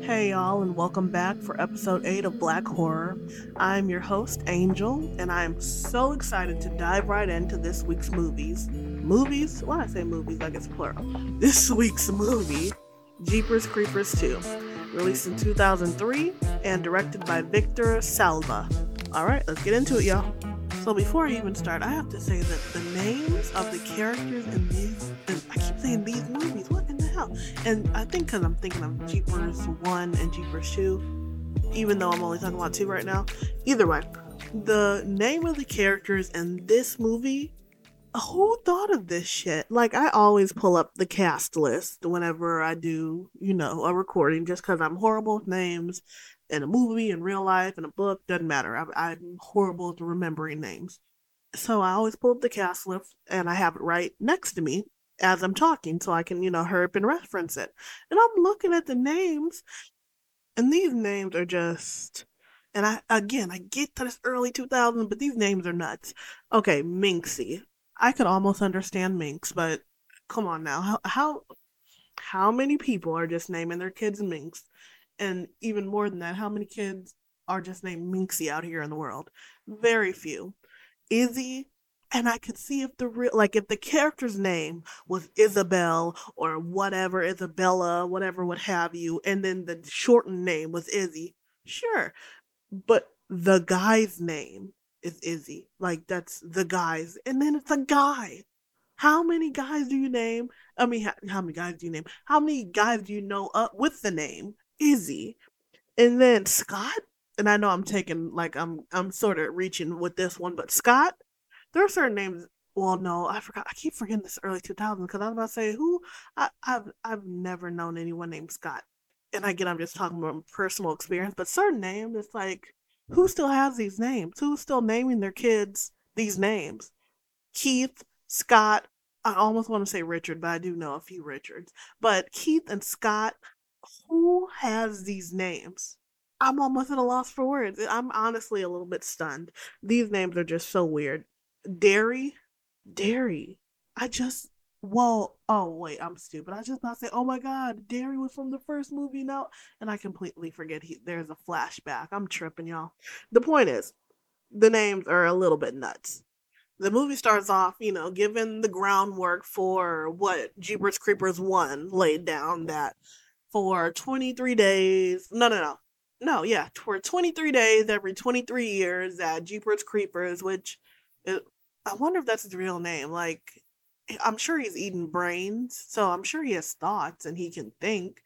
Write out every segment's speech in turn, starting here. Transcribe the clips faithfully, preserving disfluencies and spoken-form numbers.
Hey y'all, and welcome back for episode eight of Black Horror. I'm your host, Angel, and I'm so excited to dive right into this week's movies. Movies? Well, I say movies like it's plural. This week's movie, Jeepers Creepers two, released in two thousand three and directed by Victor Salva. Alright, let's get into it, y'all. So before I even start, I have to say that the names of the characters in these, in, I keep saying these movies, what in the hell? And I think because I'm thinking of Jeepers one and Jeepers two, even though I'm only talking about two right now. Either way, the name of the characters in this movie, who thought of this shit? Like, I always pull up the cast list whenever I do, you know, a recording, just because I'm horrible with names. In a movie, in real life, in a book, doesn't matter. I, I'm horrible at remembering names. So I always pull up the cast list and I have it right next to me as I'm talking so I can, you know, hurry up and reference it. And I'm looking at the names, and these names are just, and I, again, I get to this early two thousands, but these names are nuts. Okay, Minxie. I could almost understand Minx, but come on now. How, how, how many people are just naming their kids Minx? And even more than that, how many kids are just named Minxie out here in the world? Very few. Izzy, and I could see if the real, like if the character's name was Isabel or whatever, Isabella, whatever, what have you, and then the shortened name was Izzy, sure. But the guy's name is Izzy. Like, that's the guy's. And then it's a guy. How many guys do you name? I mean, how, how many guys do you name? How many guys do you know up with the name Izzy? And then Scott, and I know I'm taking, like, I'm I'm sort of reaching with this one, but Scott, there are certain names, well, no, I forgot, I keep forgetting this early two thousands, because I was about to say, who, I, I've, I've never known anyone named Scott, and I get, I'm just talking about personal experience, but certain names, it's like, who still has these names? Who's still naming their kids these names? Keith, Scott, I almost want to say Richard, but I do know a few Richards, but Keith and Scott, who has these names? I'm almost at a loss for words. I'm honestly a little bit stunned. These names are just so weird. Dairy, Dairy. I just, well, oh wait, I'm stupid. I just about to say, oh my God, Dairy was from the first movie now, and I completely forget he, there's a flashback. I'm tripping, y'all. The point is, the names are a little bit nuts. The movie starts off, you know, giving the groundwork for what Jeepers Creepers one laid down, that for twenty-three days, no, no, no, no, yeah, for twenty-three days every twenty-three years at Jeepers Creepers, which, is, I wonder if that's his real name. Like, I'm sure he's eating brains, so I'm sure he has thoughts and he can think,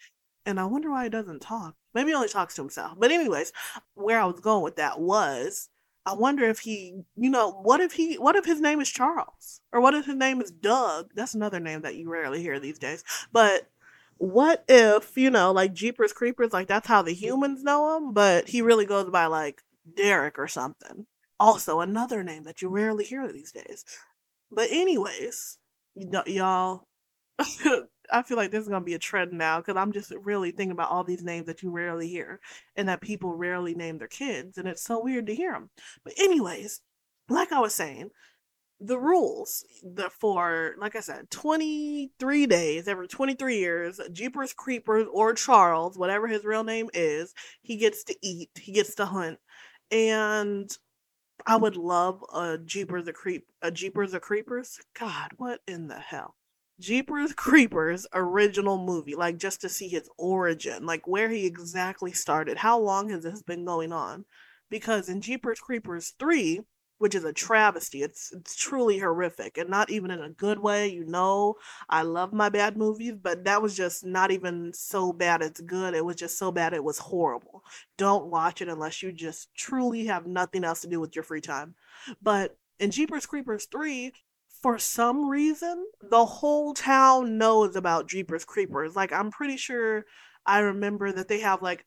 and I wonder why he doesn't talk. Maybe he only talks to himself. But anyways, where I was going with that was, I wonder if he, you know, what if he, what if his name is Charles? Or what if his name is Doug? That's another name that you rarely hear these days, but what if, you know, like Jeepers Creepers, like that's how the humans know him, but he really goes by like Derek or something. Also, another name that you rarely hear these days. But anyways, you know, y'all, I feel like this is going to be a trend now because I'm just really thinking about all these names that you rarely hear and that people rarely name their kids. And it's so weird to hear them. But anyways, like I was saying, the rules the, for, like I said, twenty-three days, every twenty-three years, Jeepers Creepers or Charles, whatever his real name is, he gets to eat, he gets to hunt. And I would love a Jeepers a Creep, a Jeepers a Creepers. God, what in the hell? Jeepers Creepers original movie, like just to see his origin, like where he exactly started. How long has this been going on? Because in Jeepers Creepers three, which is a travesty. It's it's truly horrific, and not even in a good way. You know, I love my bad movies, but that was just not even so bad it's good. It was just so bad it was horrible. Don't watch it unless you just truly have nothing else to do with your free time. But in Jeepers Creepers three, for some reason, the whole town knows about Jeepers Creepers. Like, I'm pretty sure I remember that they have, like,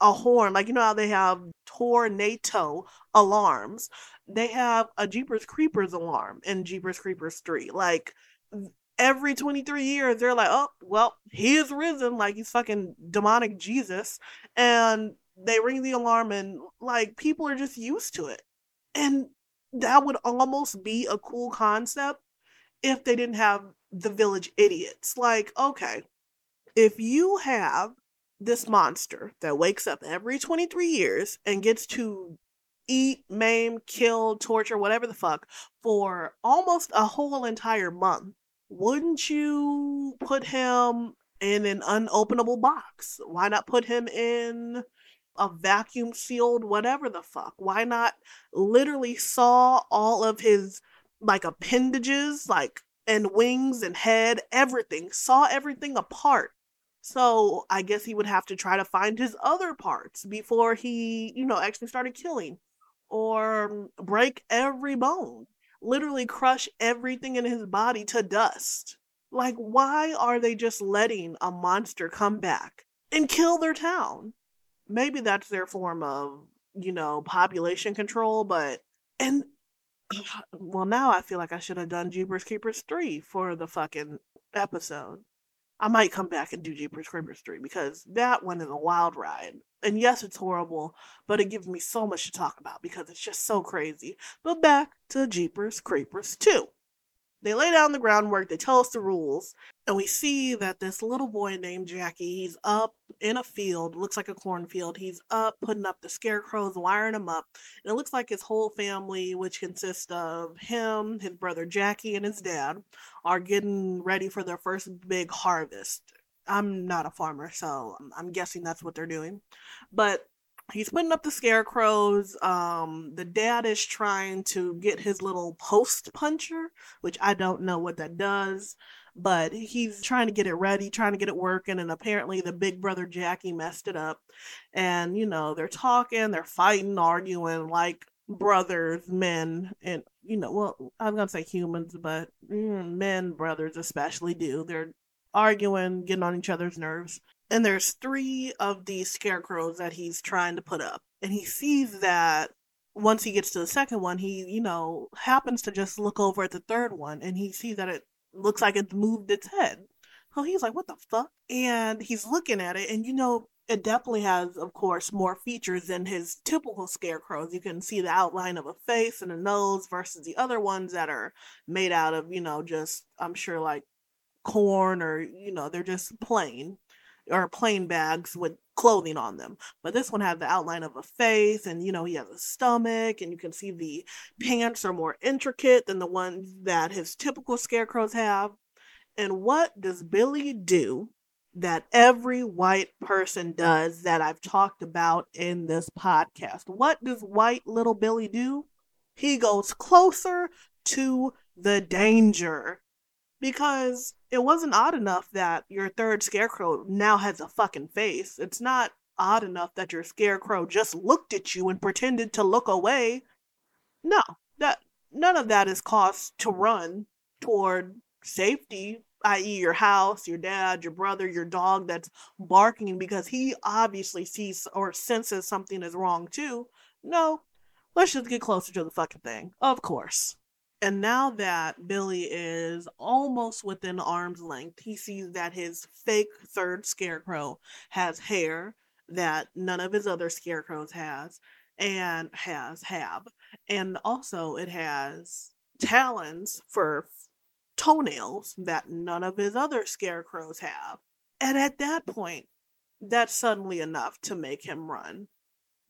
a horn, like, you know how they have tornado alarms, they have a Jeepers Creepers alarm in Jeepers Creepers three. Like, every twenty-three years they're like, oh well, he is risen, like he's fucking demonic Jesus, and they ring the alarm, and like people are just used to it. And that would almost be a cool concept if they didn't have the village idiots. Like, okay, if you have this monster that wakes up every twenty-three years and gets to eat, maim, kill, torture, whatever the fuck, for almost a whole entire month, wouldn't you put him in an unopenable box? Why not put him in a vacuum sealed whatever the fuck? Why not literally saw all of his, like, appendages, like, and wings and head, everything, saw everything apart? So I guess he would have to try to find his other parts before he, you know, actually started killing. Or break every bone, literally crush everything in his body to dust. Like, why are they just letting a monster come back and kill their town? Maybe that's their form of, you know, population control, but, and, well, now I feel like I should have done Jeepers Creepers three for the fucking episode. I might come back and do Jeepers Creepers three, because that one is a wild ride. And yes, it's horrible, but it gives me so much to talk about because it's just so crazy. But back to Jeepers Creepers two. They lay down the groundwork, they tell us the rules, and we see that this little boy named Jackie, he's up in a field, looks like a cornfield. He's up putting up the scarecrows, wiring them up, and it looks like his whole family, which consists of him, his brother Jackie, and his dad, are getting ready for their first big harvest. I'm not a farmer, so I'm guessing that's what they're doing. But he's putting up the scarecrows. Um, the dad is trying to get his little post puncher, which I don't know what that does, but he's trying to get it ready, trying to get it working. And apparently the big brother Jackie messed it up. And, you know, they're talking, they're fighting, arguing like brothers, men, and, you know, well, I was going to say humans, but mm, men, brothers especially do. They're arguing, getting on each other's nerves. And there's three of these scarecrows that he's trying to put up. And he sees that once he gets to the second one, he, you know, happens to just look over at the third one. And he sees that it looks like it's moved its head. So he's like, what the fuck? And he's looking at it. And, you know, it definitely has, of course, more features than his typical scarecrows. You can see the outline of a face and a nose versus the other ones that are made out of, you know, just, I'm sure, like corn or, you know, they're just plain. Or plain bags with clothing on them. But this one had the outline of a face, and, you know, he has a stomach, and you can see the pants are more intricate than the ones that his typical scarecrows have. And what does Billy do that every white person does that I've talked about in this podcast? What does white little Billy do? He goes closer to the danger. Because it wasn't odd enough that your third scarecrow now has a fucking face. It's not odd enough that your scarecrow just looked at you and pretended to look away. No, that none of that is cause to run toward safety, that is your house, your dad, your brother, your dog that's barking because he obviously sees or senses something is wrong too. No, let's just get closer to the fucking thing, of course. And now that Billy is almost within arm's length, he sees that his fake third scarecrow has hair that none of his other scarecrows has and has have. And also it has talons for toenails that none of his other scarecrows have. And at that point, that's suddenly enough to make him run.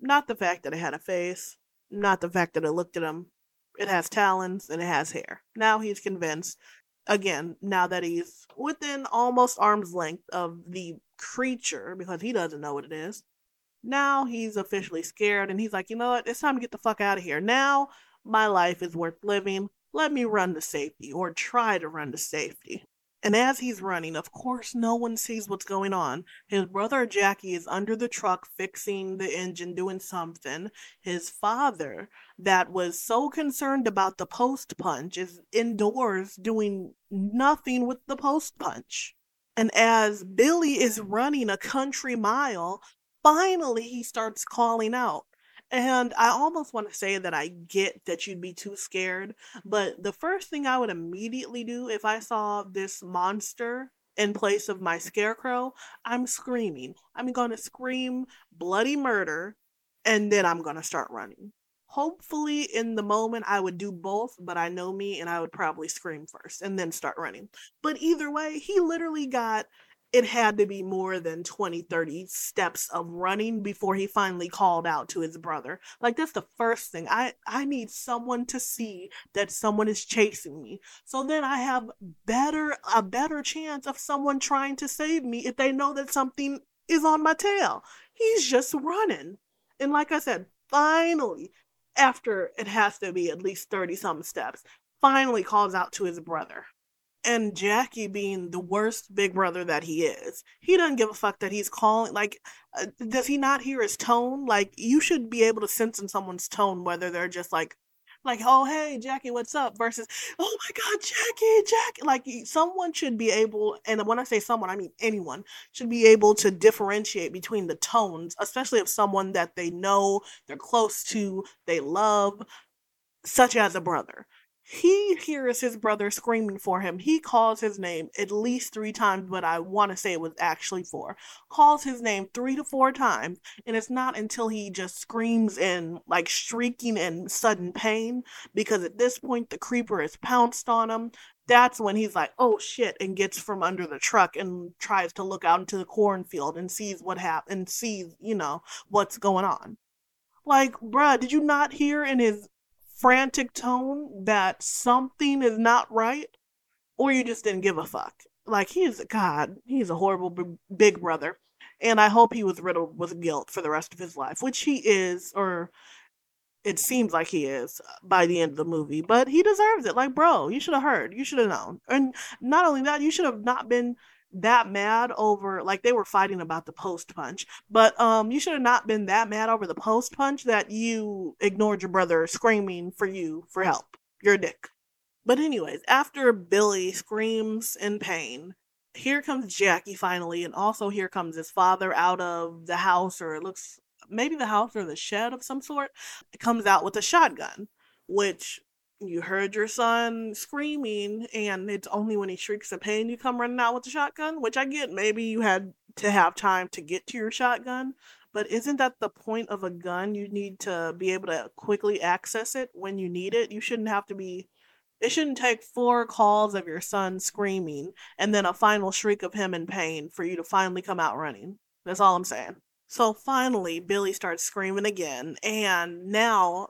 Not the fact that it had a face, not the fact that it looked at him. It has talons and it has hair. Now he's convinced, again, now that he's within almost arm's length of the creature, because he doesn't know what it is, now he's officially scared, and he's like, you know what, it's time to get the fuck out of here. Now my life is worth living. Let me run to safety, or try to run to safety. And as he's running, of course, no one sees what's going on. His brother Jackie is under the truck fixing the engine, doing something. His father, that was so concerned about the post punch, is indoors doing nothing with the post punch. And as Billy is running a country mile, finally he starts calling out. And I almost want to say that I get that you'd be too scared, but the first thing I would immediately do if I saw this monster in place of my scarecrow, I'm screaming. I'm going to scream bloody murder, and then I'm going to start running. Hopefully in the moment I would do both, but I know me and I would probably scream first and then start running. But either way, he literally got, it had to be more than twenty, thirty steps of running before he finally called out to his brother. Like, that's the first thing. I, I need someone to see that someone is chasing me. So then I have better a better chance of someone trying to save me if they know that something is on my tail. He's just running. And like I said, finally, after it has to be at least thirty-some steps, finally calls out to his brother. And Jackie, being the worst big brother that he is, he doesn't give a fuck that he's calling. Like, uh, does he not hear his tone? Like, you should be able to sense in someone's tone whether they're just like, like, oh, hey, Jackie, what's up? Versus, oh, my God, Jackie, Jackie. Like, someone should be able, and when I say someone, I mean anyone, should be able to differentiate between the tones, especially if someone that they know, they're close to, they love, such as a brother. He hears his brother screaming for him. He calls his name at least three times, but I want to say it was actually four. Calls his name three to four times, and it's not until he just screams in, like, shrieking in sudden pain, because at this point the creeper has pounced on him. That's when he's like, oh shit, and gets from under the truck and tries to look out into the cornfield and sees what happened, and sees, you know, what's going on. Like, bruh, did you not hear in his frantic tone that something is not right? Or you just didn't give a fuck? Like, he is a god. He's a horrible b- big brother. And I hope he was riddled with guilt for the rest of his life, which he is, or it seems like he is by the end of the movie. But he deserves it. Like, bro, you should have heard. You should have known. And not only that, you should have not been that mad over, like, they were fighting about the post punch, but um you should have not been that mad over the post punch that you ignored your brother screaming for you for help. You're a dick. But anyways, after Billy screams in pain, here comes Jackie finally, and also here comes his father out of the house, or it looks maybe the house or the shed of some sort. It comes out with a shotgun, which, you heard your son screaming, and it's only when he shrieks in pain you come running out with the shotgun, which I get. Maybe you had to have time to get to your shotgun, but isn't that the point of a gun? You need to be able to quickly access it when you need it. You shouldn't have to be, it shouldn't take four calls of your son screaming and then a final shriek of him in pain for you to finally come out running. That's all I'm saying. So finally, Billy starts screaming again, and now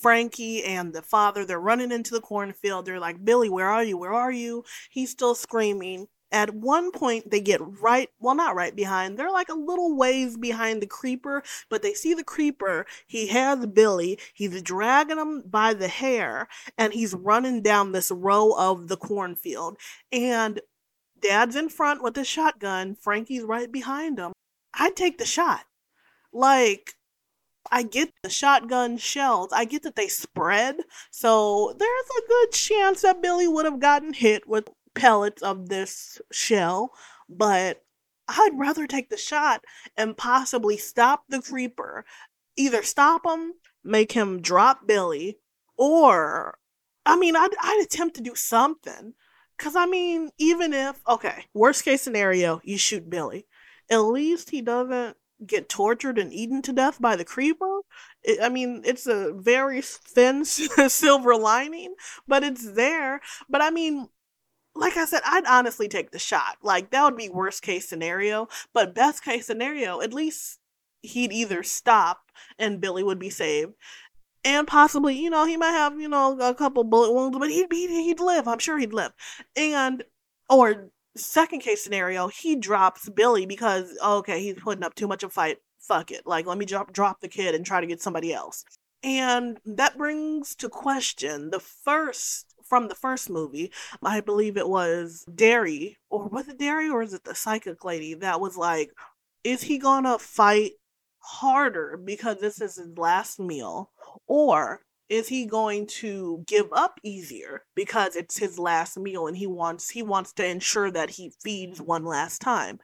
Frankie and the father, they're running into the cornfield. They're like, Billy, where are you? Where are you? He's still screaming. At one point, they get right, well, not right behind. They're like a little ways behind the creeper, but they see the creeper. He has Billy. He's dragging him by the hair, and he's running down this row of the cornfield. And Dad's in front with a shotgun. Frankie's right behind him. I'd take the shot. Like, I get the shotgun shells. I get that they spread. So there's a good chance that Billy would have gotten hit with pellets of this shell. But I'd rather take the shot and possibly stop the creeper. Either stop him, make him drop Billy, or, I mean, I'd, I'd attempt to do something. Because, I mean, even if, okay, worst case scenario, you shoot Billy. At least he doesn't get tortured and eaten to death by the creeper. It, I mean, it's a very thin silver lining, but it's there. But I mean, like I said, I'd honestly take the shot. Like, that would be worst case scenario. But best case scenario, at least he'd either stop and Billy would be saved. And possibly, you know, he might have, you know, a couple bullet wounds, but he'd be, he'd live. I'm sure he'd live. And, or... second case scenario, he drops Billy because, okay, he's putting up too much of a fight. Fuck it. Like, let me drop, drop the kid and try to get somebody else. And that brings to question the first, from the first movie, I believe it was Dairy, or was it Dairy, or is it the psychic lady that was like, is he gonna fight harder because this is his last meal? Or is he going to give up easier because it's his last meal and he wants he wants to ensure that he feeds one last time?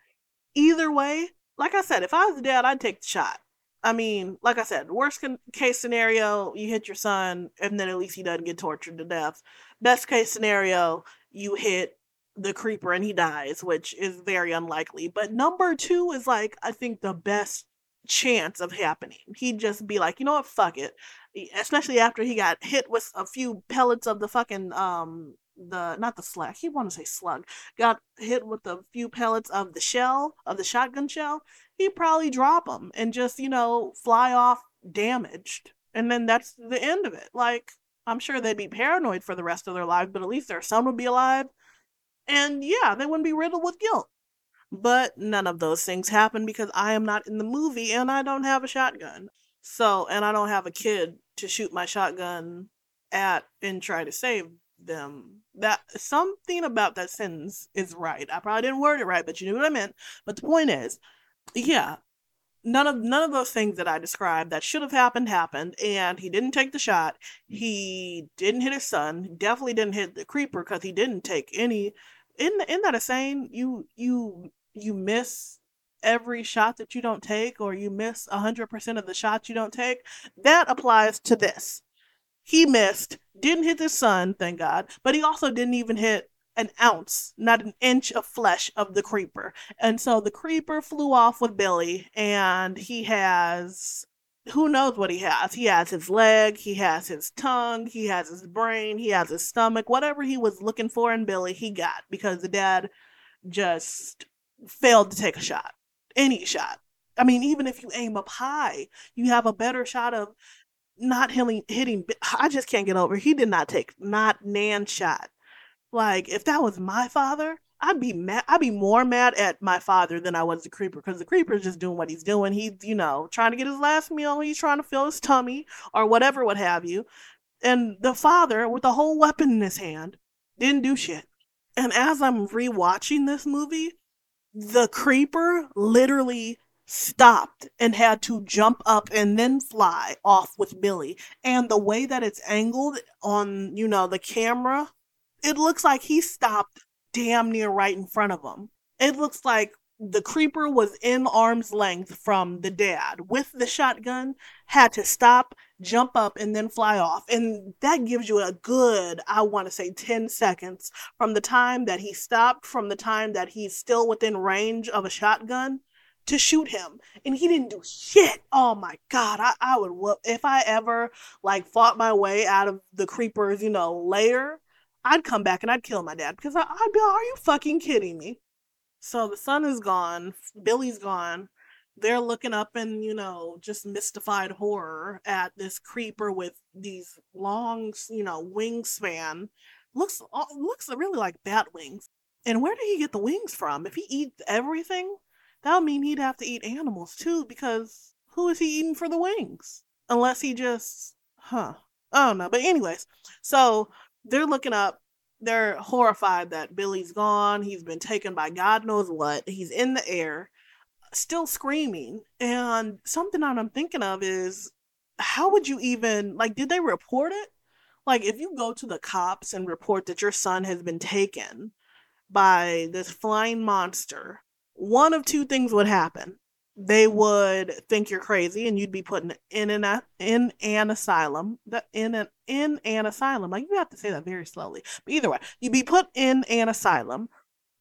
Either way, like I said, if I was the dad, I'd take the shot. I mean, like I said, worst case scenario, you hit your son and then at least he doesn't get tortured to death. Best case scenario, you hit the creeper and he dies, which is very unlikely. But number two is, like, I think the best chance of happening. He'd just be like, you know what, fuck it. Especially after he got hit with a few pellets of the fucking um the not the slack he wanted to say slug got hit with a few pellets of the shell of the shotgun shell, he'd probably drop them and just, you know, fly off damaged, and then that's the end of it. Like, I'm sure they'd be paranoid for the rest of their lives, but at least their son would be alive, and yeah, they wouldn't be riddled with guilt. But none of those things happen because I am not in the movie and I don't have a shotgun. So, and I don't have a kid to shoot my shotgun at and try to save them. That something about that sentence is right. I probably didn't word it right, but you knew what I meant. But the point is, yeah, none of none of those things that I described that should have happened happened. And he didn't take the shot. He didn't hit his son. He definitely didn't hit the creeper because he didn't take any. Isn't, isn't that a saying? You you you miss every shot that you don't take, or you miss one hundred percent of the shots you don't take. That applies to this. He missed, didn't hit his son, thank God, but he also didn't even hit an ounce, not an inch of flesh of the creeper. And so the creeper flew off with Billy, and he has, who knows what he has. He has his leg, he has his tongue, he has his brain, he has his stomach. Whatever he was looking for in Billy, he got, because the dad just failed to take a shot. Any shot. I mean, even if you aim up high, you have a better shot of not hitting, hitting. I just can't get over. He did not take not Nan's shot. Like, if that was my father, I'd be mad. I'd be more mad at my father than I was the creeper, because the creeper's just doing what he's doing. He's, you know, trying to get his last meal. He's trying to fill his tummy or whatever, what have you. And the father with the whole weapon in his hand didn't do shit. And as I'm rewatching this movie, the creeper literally stopped and had to jump up and then fly off with Billy. And the way that it's angled on, you know, the camera, it looks like he stopped damn near right in front of him. It looks like the creeper was in arm's length from the dad with the shotgun, had to stop, jump up, and then fly off. And that gives you a good, I want to say, ten seconds from the time that he stopped, from the time that he's still within range of a shotgun to shoot him. And he didn't do shit. Oh my God. I, I would whoop. If I ever like fought my way out of the creeper's, you know, lair, I'd come back and I'd kill my dad, because I, I'd be like, are you fucking kidding me? So the son is gone. Billy's gone. They're looking up in, you know, just mystified horror at this creeper with these long, you know, wingspan. Looks looks really like bat wings. And where did he get the wings from? If he eats everything, that would mean he'd have to eat animals too, because who is he eating for the wings? Unless he just, huh. I don't know. But anyways, so they're looking up. They're horrified that Billy's gone. He's been taken by God knows what. He's in the air, still screaming. And something that I'm thinking of is, how would you even, like, did they report it? Like, if you go to the cops and report that your son has been taken by this flying monster, one of two things would happen. They would think you're crazy and you'd be put in an in an asylum. That in an in an asylum. Like, you have to say that very slowly. But either way, you'd be put in an asylum,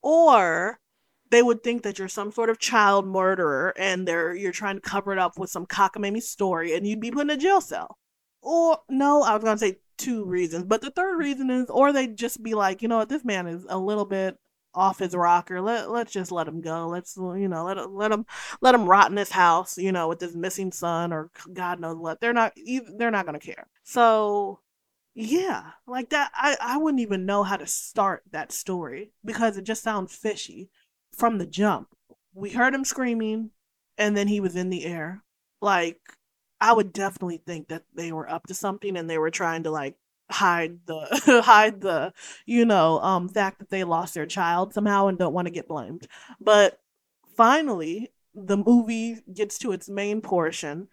or they would think that you're some sort of child murderer and they're you're trying to cover it up with some cockamamie story, and you'd be put in a jail cell. Or no, I was gonna say two reasons, but the third reason is, or they'd just be like, you know what, this man is a little bit off his rocker. Let, let's just let him go. Let's, you know, let, let him, let him rot in his house, you know, with this missing son or God knows what. They're not, they're not going to care. So yeah, like that, I, I wouldn't even know how to start that story, because it just sounds fishy from the jump. We heard him screaming and then he was in the air. Like, I would definitely think that they were up to something and they were trying to, like, hide the hide the you know um fact that they lost their child somehow and don't want to get blamed. But finally the movie gets to its main portion.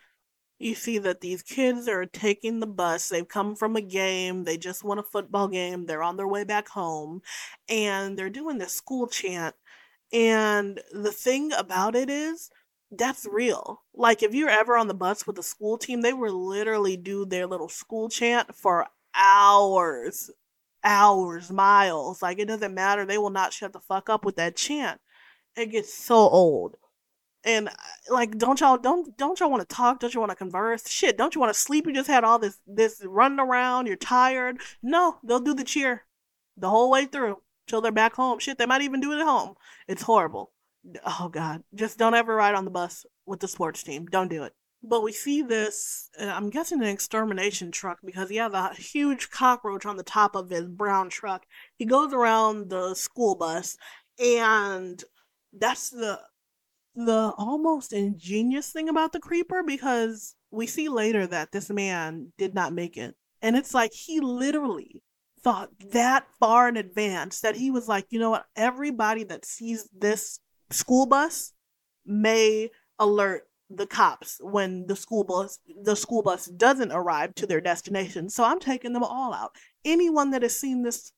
You see that these kids are taking the bus. They've come from a game. They just won a football game. They're on their way back home, and they're doing this school chant. And the thing about it is, that's real. Like, if you're ever on the bus with a school team, they will literally do their little school chant for hours, hours, miles. Like, it doesn't matter. They will not shut the fuck up with that chant. It gets so old. And like, don't y'all don't don't y'all want to talk? Don't you want to converse? Shit, don't you want to sleep? You just had all this this running around. You're tired. No, they'll do the cheer the whole way through till they're back home. Shit, they might even do it at home. It's horrible. Oh God, just don't ever ride on the bus with the sports team. Don't do it. But we see this, I'm guessing an extermination truck, because he has a huge cockroach on the top of his brown truck. He goes around the school bus, and that's the the almost ingenious thing about the Creeper, because we see later that this man did not make it. And it's like he literally thought that far in advance that he was like, you know what, everybody that sees this school bus may alert the cops when the school bus the school bus doesn't arrive to their destination. So I'm taking them all out. Anyone that has seen this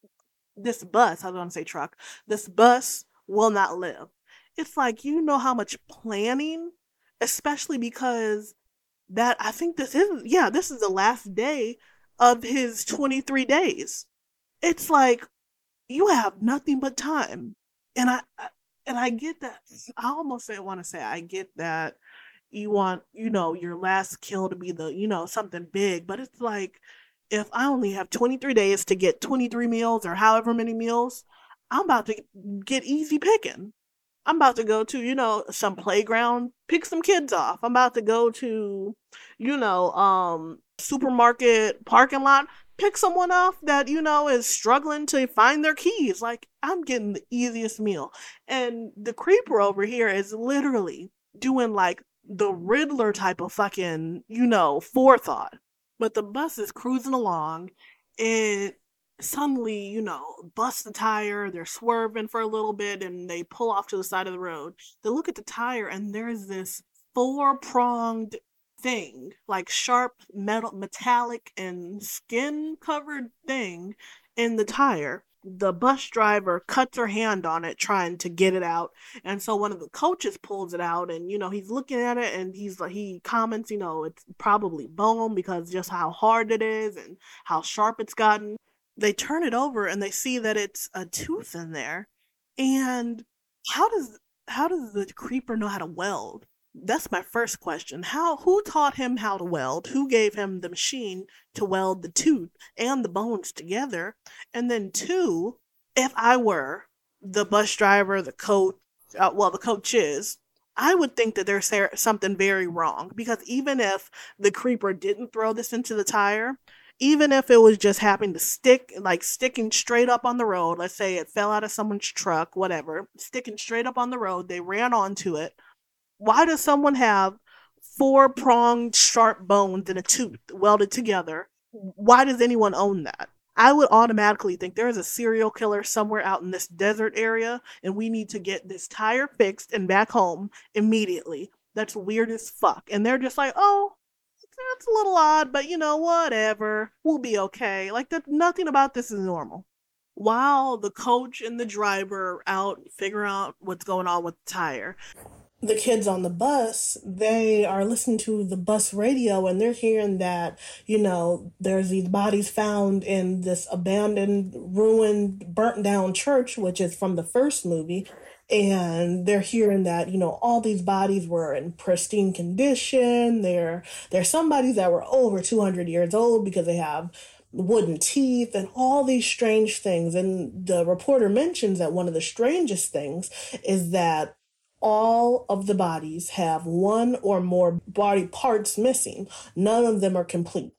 this bus, I was gonna say truck, this bus will not live. It's like, you know how much planning, especially because that I think this is yeah, this is the last day of his twenty-three days. It's like you have nothing but time. And I, I and I get that. I almost want to say I get that. You want, you know, your last kill to be the, you know, something big. But it's like, if I only have twenty-three days to get twenty-three meals or however many meals, I'm about to get easy picking. I'm about to go to, you know, some playground, pick some kids off. I'm about to go to, you know, um, supermarket parking lot, pick someone off that, you know, is struggling to find their keys. Like, I'm getting the easiest meal. And the Creeper over here is literally doing like the Riddler type of fucking, you know, forethought. But the bus is cruising along. It suddenly, you know, busts the tire. They're swerving for a little bit and they pull off to the side of the road. They look at the tire and there's this four-pronged thing, like sharp metal, metallic and skin-covered thing in the tire. The bus driver cuts her hand on it trying to get it out, and so one of the coaches pulls it out, and you know he's looking at it, and he's like, he comments, you know, it's probably bone because just how hard it is and how sharp it's gotten. They turn it over and they see that it's a tooth in there. And how does how does the Creeper know how to weld? That's my first question. How who taught him how to weld? Who gave him the machine to weld the tooth and the bones together? And then two, if I were the bus driver, the coach, uh, well, the coach is, I would think that there's something very wrong, because even if the Creeper didn't throw this into the tire, even if it was just happening to stick, like sticking straight up on the road, let's say it fell out of someone's truck, whatever, sticking straight up on the road, they ran onto it. Why does someone have four-pronged sharp bones and a tooth welded together? Why does anyone own that? I would automatically think there is a serial killer somewhere out in this desert area, and we need to get this tire fixed and back home immediately. That's weird as fuck. And they're just like, oh, that's a little odd, but you know, whatever. We'll be okay. Like, that, nothing about this is normal. While the coach and the driver are out figuring out what's going on with the tire, the kids on the bus, they are listening to the bus radio, and they're hearing that, you know, there's these bodies found in this abandoned, ruined, burnt down church, which is from the first movie. And they're hearing that, you know, all these bodies were in pristine condition. They're, they're some bodies that were over two hundred years old because they have wooden teeth and all these strange things. And the reporter mentions that one of the strangest things is that all of the bodies have one or more body parts missing. None of them are complete.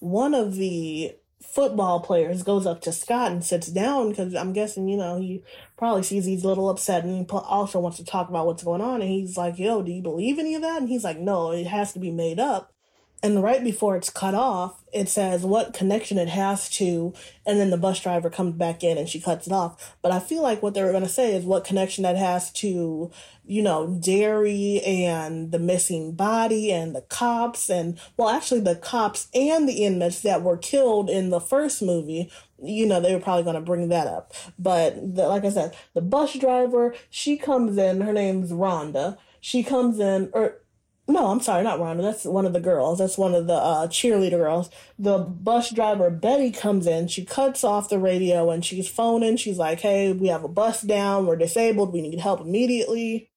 One of the football players goes up to Scott and sits down because I'm guessing, you know, he probably sees he's a little upset and he also wants to talk about what's going on. And he's like, yo, do you believe any of that? And he's like, no, it has to be made up. And right before it's cut off, it says what connection it has to, and then the bus driver comes back in and she cuts it off. But I feel like what they were going to say is what connection that has to, you know, Dairy and the missing body and the cops and, well, actually the cops and the inmates that were killed in the first movie. You know, they were probably going to bring that up. But the, like I said, the bus driver, she comes in, her name's Rhonda. She comes in, or... No, I'm sorry, not Rhonda. That's one of the girls. That's one of the uh, cheerleader girls. The bus driver, Betty, comes in. She cuts off the radio and she's phoning. She's like, hey, we have a bus down. We're disabled. We need help immediately.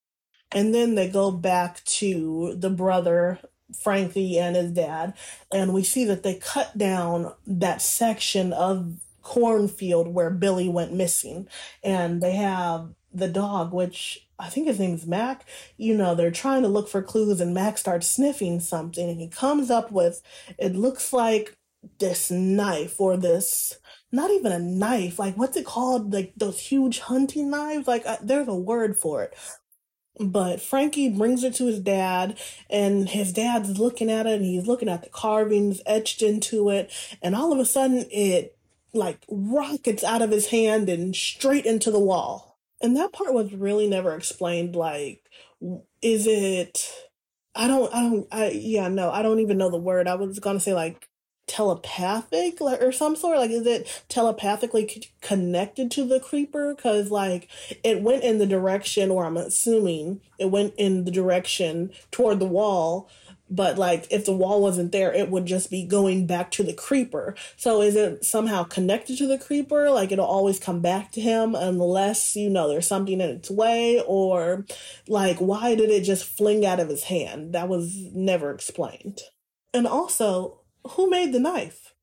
And then they go back to the brother, Frankie, and his dad. And we see that they cut down that section of cornfield where Billy went missing. And they have the dog, which I think his name's Mac. You know, they're trying to look for clues, and Mac starts sniffing something. And he comes up with, it looks like this knife or this... Not even a knife. Like, what's it called? Like, those huge hunting knives? Like, I, there's a word for it. But Frankie brings it to his dad, and his dad's looking at it, and he's looking at the carvings etched into it, and all of a sudden it, like, rockets out of his hand and straight into the wall. And that part was really never explained. Like, is it... I don't... I don't... I Yeah, no, I don't even know the word. I was gonna say, like, telepathic, like, or some sort, like, is it telepathically c- connected to the creeper? Because, like, it went in the direction, or I'm assuming it went in the direction toward the wall, but, like, if the wall wasn't there, it would just be going back to the creeper. So is it somehow connected to the creeper? Like, it'll always come back to him unless, you know, there's something in its way, or, like, why did it just fling out of his hand? That was never explained. And also, who made the knife?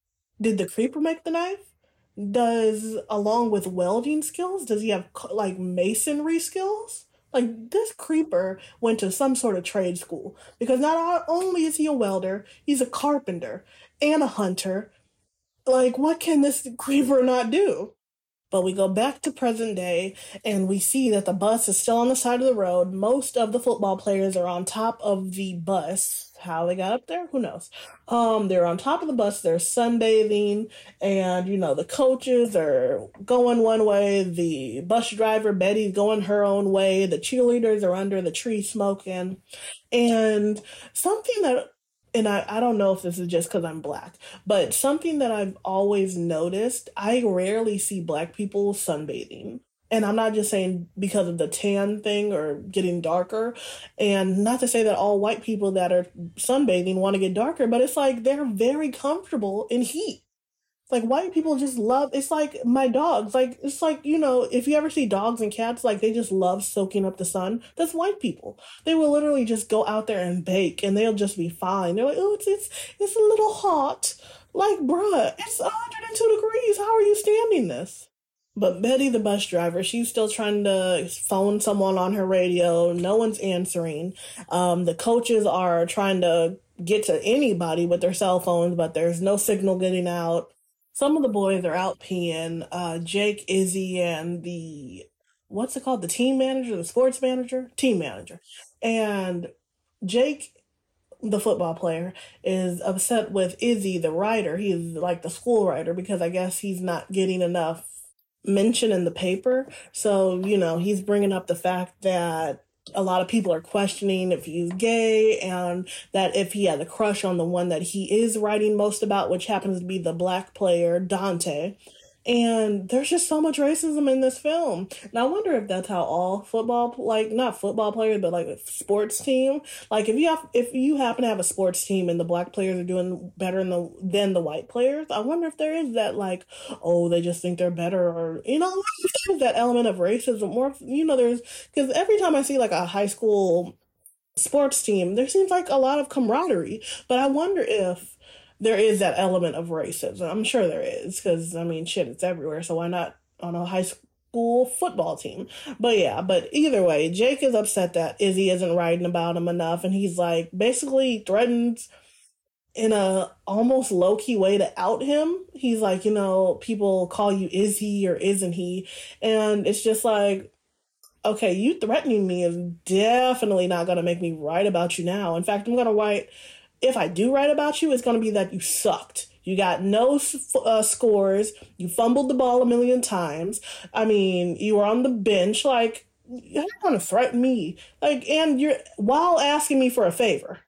Did the creeper make the knife? Does, along with welding skills, does he have, like, masonry skills? Like, this creeper went to some sort of trade school, because not only is he a welder, he's a carpenter and a hunter. Like, what can this creeper not do? But we go back to present day, and we see that the bus is still on the side of the road. Most of the football players are on top of the bus. How they got up there, who knows? Um, they're on top of the bus. They're sunbathing, and, you know, the coaches are going one way. The bus driver, Betty's going her own way. The cheerleaders are under the tree smoking. And something that... And I, I don't know if this is just because I'm black, but something that I've always noticed, I rarely see black people sunbathing. And I'm not just saying because of the tan thing or getting darker. And not to say that all white people that are sunbathing want to get darker, but it's like they're very comfortable in heat. Like, white people just love, it's like my dogs, like, it's like, you know, if you ever see dogs and cats, like, they just love soaking up the sun. That's white people. They will literally just go out there and bake, and they'll just be fine. They're like, oh, it's, it's, it's a little hot. Like, bruh, it's one hundred two degrees. How are you standing this? But Betty, the bus driver, she's still trying to phone someone on her radio. No one's answering. Um, the coaches are trying to get to anybody with their cell phones, but there's no signal getting out. Some of the boys are out peeing. Uh, Jake, Izzy, and the, what's it called? The team manager, the sports manager? Team manager. And Jake, the football player, is upset with Izzy, the writer. He's like the school writer, because I guess he's not getting enough mention in the paper. So, you know, he's bringing up the fact that a lot of people are questioning if he's gay, and that if he had a crush on the one that he is writing most about, which happens to be the black player, Dante. And there's just so much racism in this film. And I wonder if that's how all football, like, not football players, but, like, sports team. Like, if you have, if you happen to have a sports team and the black players are doing better than the, than the white players, I wonder if there is that, like, oh, they just think they're better, or, you know, that element of racism. Or, you know, there's, because every time I see, like, a high school sports team, there seems like a lot of camaraderie. But I wonder if there is that element of racism. I'm sure there is, because, I mean, shit, it's everywhere, so why not on a high school football team? But, yeah, but either way, Jake is upset that Izzy isn't writing about him enough, and he's, like, basically threatens in a almost low-key way to out him. He's like, you know, people call you Izzy or isn't he, and it's just like, okay, you threatening me is definitely not going to make me write about you now. In fact, I'm going to write... If I do write about you, it's going to be that you sucked. You got no uh, scores. You fumbled the ball a million times. I mean, you were on the bench. Like, you're not going to threaten me. Like, and you're while asking me for a favor.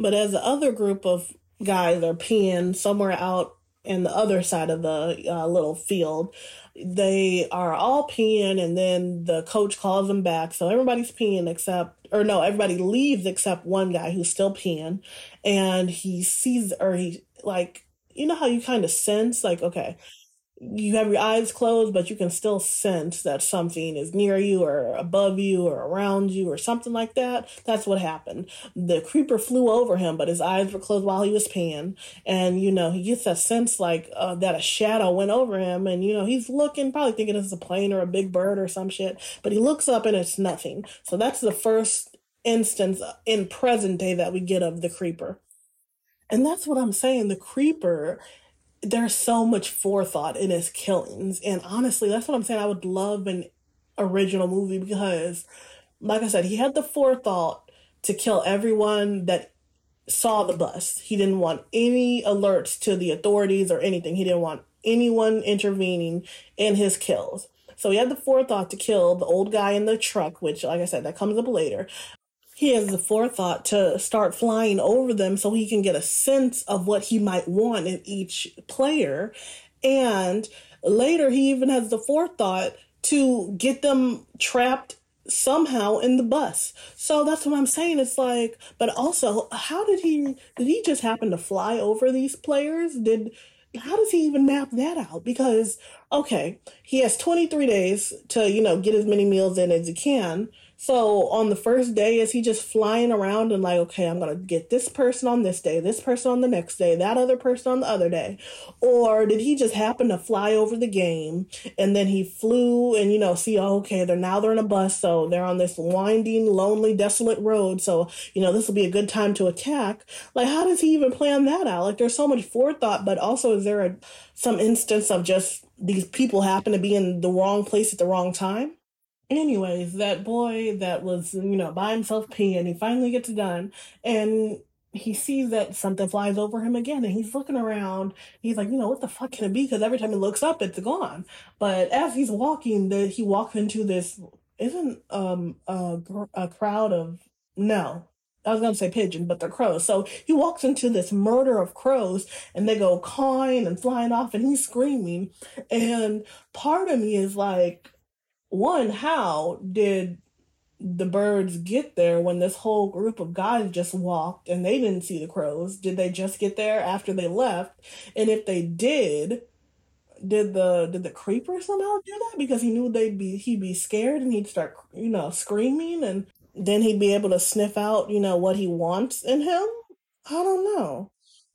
But as the other group of guys are peeing somewhere out in the other side of the uh, little field, they are all peeing, and then the coach calls them back. So everybody's peeing except Or no, everybody leaves except one guy who's still peeing, and he sees, or he, like, you know how you kind of sense, like, okay, you have your eyes closed, but you can still sense that something is near you or above you or around you or something like that. That's what happened. The creeper flew over him, but his eyes were closed while he was peeing. And, you know, he gets that sense like uh, that a shadow went over him. And, you know, he's looking, probably thinking it's a plane or a big bird or some shit. But he looks up and it's nothing. So that's the first instance in present day that we get of the creeper. And that's what I'm saying. The creeper... There's so much forethought in his killings. And honestly, that's what I'm saying. I would love an original movie because, like I said, he had the forethought to kill everyone that saw the bust. He didn't want any alerts to the authorities or anything. He didn't want anyone intervening in his kills. So he had the forethought to kill the old guy in the truck, which, like I said, that comes up later. He has the forethought to start flying over them so he can get a sense of what he might want in each player. And later, he even has the forethought to get them trapped somehow in the bus. So that's what I'm saying. It's like, but also, how did he, did he just happen to fly over these players? Did, how does he even map that out? Because, okay, he has twenty-three days to, you know, get as many meals in as he can. So on the first day, is he just flying around and like, okay, I'm going to get this person on this day, this person on the next day, that other person on the other day? Or did he just happen to fly over the game and then he flew and, you know, see, oh, okay, they're now they're in a bus. So they're on this winding, lonely, desolate road. So, you know, this will be a good time to attack. Like, how does he even plan that out? Like, there's so much forethought, but also is there a, some instance of just these people happen to be in the wrong place at the wrong time? Anyways, that boy that was, you know, by himself peeing, he finally gets done, and he sees that something flies over him again, and he's looking around. He's like, you know, what the fuck can it be? Because every time he looks up, it's gone. But as he's walking, the, he walks into this, isn't um a, a crowd of, no, I was going to say pigeon, but they're crows. So he walks into this murder of crows, and they go cawing and flying off, and he's screaming. And part of me is like, one, how did the birds get there when this whole group of guys just walked and they didn't see the crows? Did they just get there after they left? And if they did, did the did the creeper somehow do that? Because he knew they'd be he'd be scared and he'd start, you know, screaming, and then he'd be able to sniff out, you know, what he wants in him? I don't know.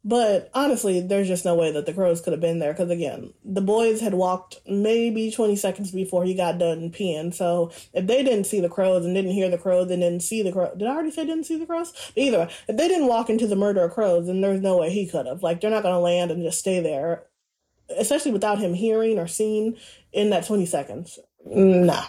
But honestly, there's just no way that the crows could have been there because, again, the boys had walked maybe twenty seconds before he got done peeing. So if they didn't see the crows and didn't hear the crows and didn't see the crows, did I already say didn't see the crows? But either way, if they didn't walk into the murder of crows, then there's no way he could have. Like, they're not going to land and just stay there, especially without him hearing or seeing in that twenty seconds. Nah.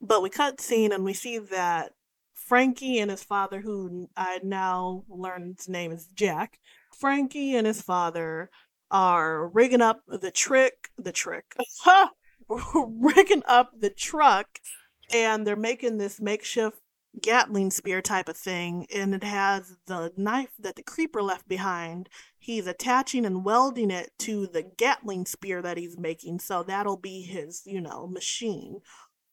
But we cut scene and we see that Frankie and his father, who I now learned his name is Jack, Frankie and his father are rigging up the trick, the trick, rigging up the truck, and they're making this makeshift Gatling spear type of thing, and it has the knife that the creeper left behind. He's attaching and welding it to the Gatling spear that he's making, so that'll be his, you know, machine.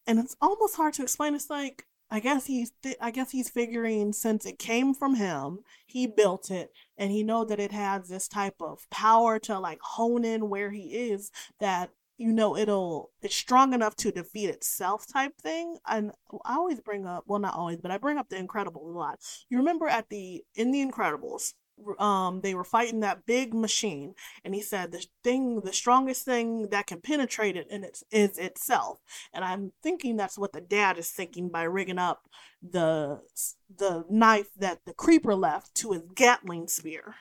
And it's almost hard to explain. It's like, I guess he's th- I guess he's figuring since it came from him, he built it, and he knows that it has this type of power to like hone in where he is, that, you know, it'll it's strong enough to defeat itself type thing. And I always bring up, well, not always, but I bring up the Incredibles a lot. You remember at the in the Incredibles, um, they were fighting that big machine, and he said the thing, the strongest thing that can penetrate it, and it is itself. And I'm thinking that's what the dad is thinking by rigging up the the knife that the creeper left to his Gatling spear.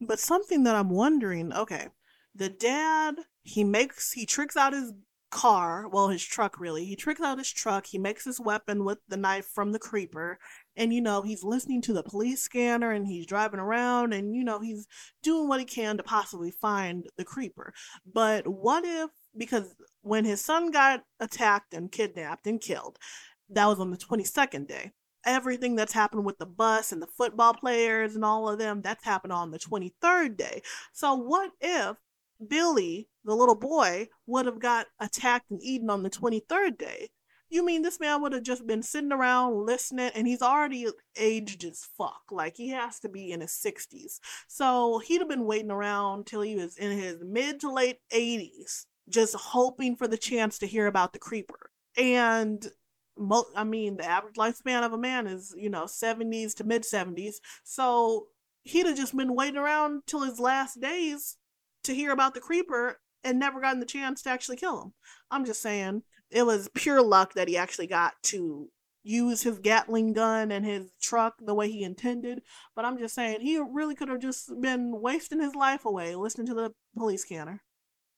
But something that I'm wondering, okay, the dad he makes he tricks out his car, well, his truck really. He tricks out his truck. He makes his weapon with the knife from the creeper. And, you know, he's listening to the police scanner, and he's driving around, and, you know, he's doing what he can to possibly find the creeper. But what if, because when his son got attacked and kidnapped and killed, that was on the twenty-second day. Everything that's happened with the bus and the football players and all of them, that's happened on the twenty-third day. So what if Billy, the little boy, would have got attacked and eaten on the twenty-third day? You mean this man would have just been sitting around listening, and he's already aged as fuck. Like, he has to be in his sixties. So he'd have been waiting around till he was in his mid to late eighties just hoping for the chance to hear about the Creeper. And mo- I mean, the average lifespan of a man is, you know, seventies to mid-seventies. So he'd have just been waiting around till his last days to hear about the Creeper and never gotten the chance to actually kill him. I'm just saying, it was pure luck that he actually got to use his Gatling gun and his truck the way he intended. But I'm just saying, he really could have just been wasting his life away listening to the police canner.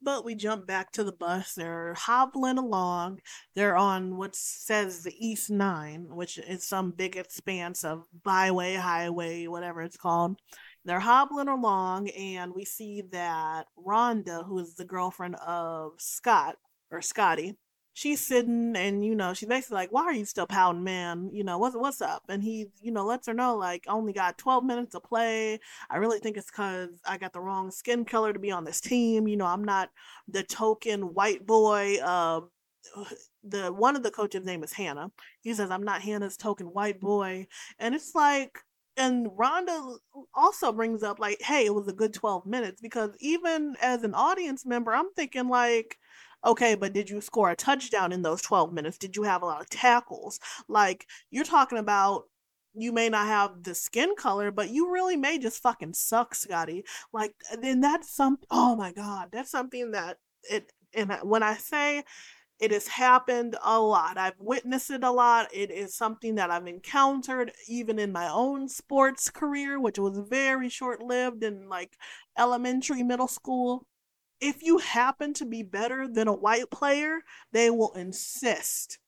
But we jump back to the bus. They're hobbling along. They're on what says the East Nine, which is some big expanse of byway, highway, whatever it's called. They're hobbling along, and we see that Rhonda, who is the girlfriend of Scott, or Scotty, she's sitting, and, you know, she's basically like, why are you still pouting, man? You know, what's what's up? And he, you know, lets her know, like, I only got twelve minutes to play. I really think it's because I got the wrong skin color to be on this team. You know, I'm not the token white boy. Uh, the one of the coaches' name is Hannah. He says, I'm not Hannah's token white boy. And it's like, and Rhonda also brings up, like, hey, it was a good twelve minutes. Because even as an audience member, I'm thinking, like, okay, but did you score a touchdown in those twelve minutes? Did you have a lot of tackles? Like, you're talking about, you may not have the skin color, but you really may just fucking suck, Scotty. Like, then that's some, oh my God, that's something that it, and when I say it has happened a lot, I've witnessed it a lot. It is something that I've encountered even in my own sports career, which was very short-lived in like elementary, middle school. If you happen to be better than a white player, they will insist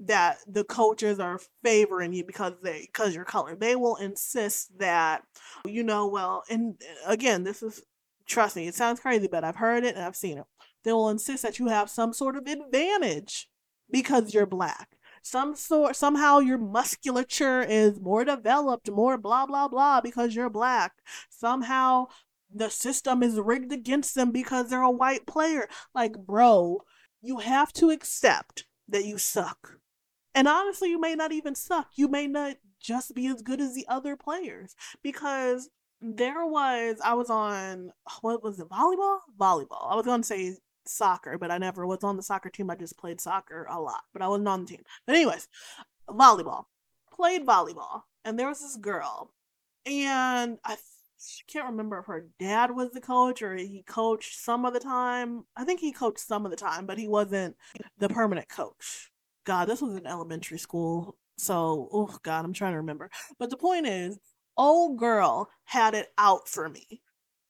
that the coaches are favoring you because they because you're color. They will insist that, you know, well, and again, this is, trust me, it sounds crazy, but I've heard it and I've seen it. They will insist that you have some sort of advantage because you're black. Some sort, somehow your musculature is more developed, more blah, blah, blah, because you're black. Somehow the system is rigged against them because they're a white player. Like, bro, you have to accept that you suck. And honestly, you may not even suck. You may not just be as good as the other players. Because there was, I was on, what was it, volleyball? Volleyball. I was going to say soccer, but I never was on the soccer team. I just played soccer a lot, but I wasn't on the team. But anyways, volleyball. Played volleyball. And there was this girl. And I I can't remember if her dad was the coach or he coached some of the time. I think he coached some of the time, but he wasn't the permanent coach. God, this was in elementary school. So, oh God, I'm trying to remember. But the point is, old girl had it out for me.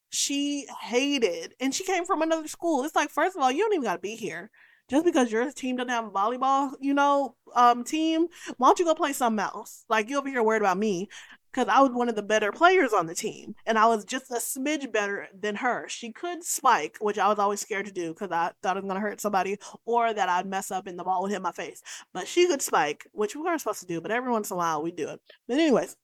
She hated, and she came from another school. It's like, first of all, you don't even got to be here. Just because your team doesn't have a volleyball, you know, um, team, why don't you go play something else? Like, you over here worried about me. Because I was one of the better players on the team. And I was just a smidge better than her. She could spike, which I was always scared to do because I thought it was going to hurt somebody or that I'd mess up and the ball would hit my face. But she could spike, which we weren't supposed to do. But every once in a while, we do it. But anyways,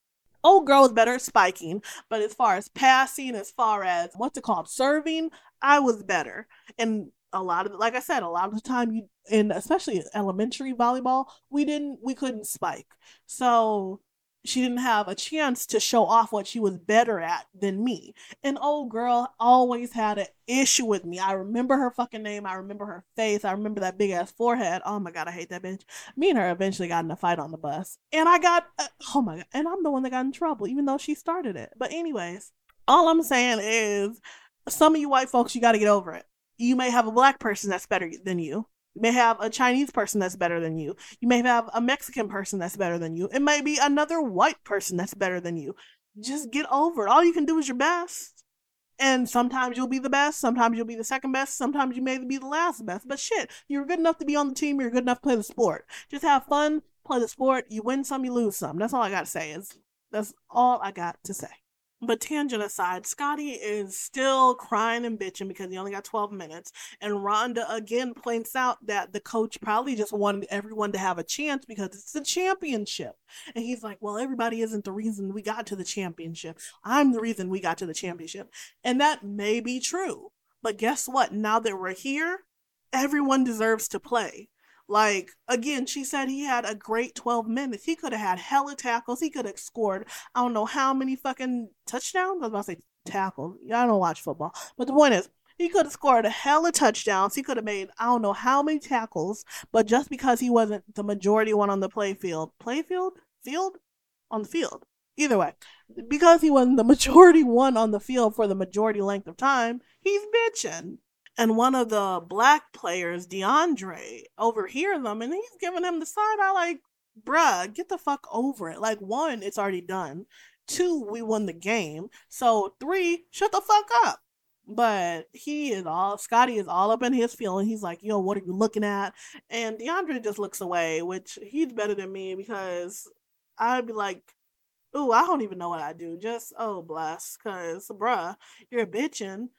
old girl was better at spiking. But as far as passing, as far as what's it called, serving, I was better. And a lot of, like I said, a lot of the time, you, and especially elementary volleyball, we didn't, we couldn't spike. So she didn't have a chance to show off what she was better at than me. And old girl always had an issue with me. I remember her fucking name. I remember her face. I remember that big ass forehead. Oh my God, I hate that bitch. Me and her eventually got in a fight on the bus. And I got, uh, oh my God, and I'm the one that got in trouble, even though she started it. But anyways, all I'm saying is some of you white folks, you got to get over it. You may have a black person that's better than you. You may have a Chinese person that's better than you. You may have a Mexican person that's better than you. It may be another white person that's better than you. Just get over it. All you can do is your best. And sometimes you'll be the best. Sometimes you'll be the second best. Sometimes you may be the last best. But shit, you're good enough to be on the team. You're good enough to play the sport. Just have fun. Play the sport. You win some, you lose some. That's all I got to say. Is that's all I got to say. But tangent aside, Scotty is still crying and bitching because he only got twelve minutes. And Rhonda again points out that the coach probably just wanted everyone to have a chance because it's the championship. And he's like, well, everybody isn't the reason we got to the championship. I'm the reason we got to the championship. And that may be true. But guess what? Now that we're here, everyone deserves to play. Like, again, she said he had a great twelve minutes. He could have had hella tackles. He could have scored, I don't know how many fucking touchdowns. I was about to say tackles. Y'all don't watch football. But the point is, He could have scored a hell of touchdowns. He could have made, I don't know how many tackles, but just because he wasn't the majority one on the play field, play field, field, on the field, either way, because he wasn't the majority one on the field for the majority length of time, he's bitching. And one of the black players, DeAndre, overhears them, and he's giving him the side eye like, bruh, get the fuck over it. Like, one, it's already done. Two, we won the game. So, three, shut the fuck up. But he is all, Scotty is all up in his feeling. He's like, yo, what are you looking at? And DeAndre just looks away, which he's better than me because I'd be like, ooh, I don't even know what I do. Just, oh, bless, because, bruh, you're bitching,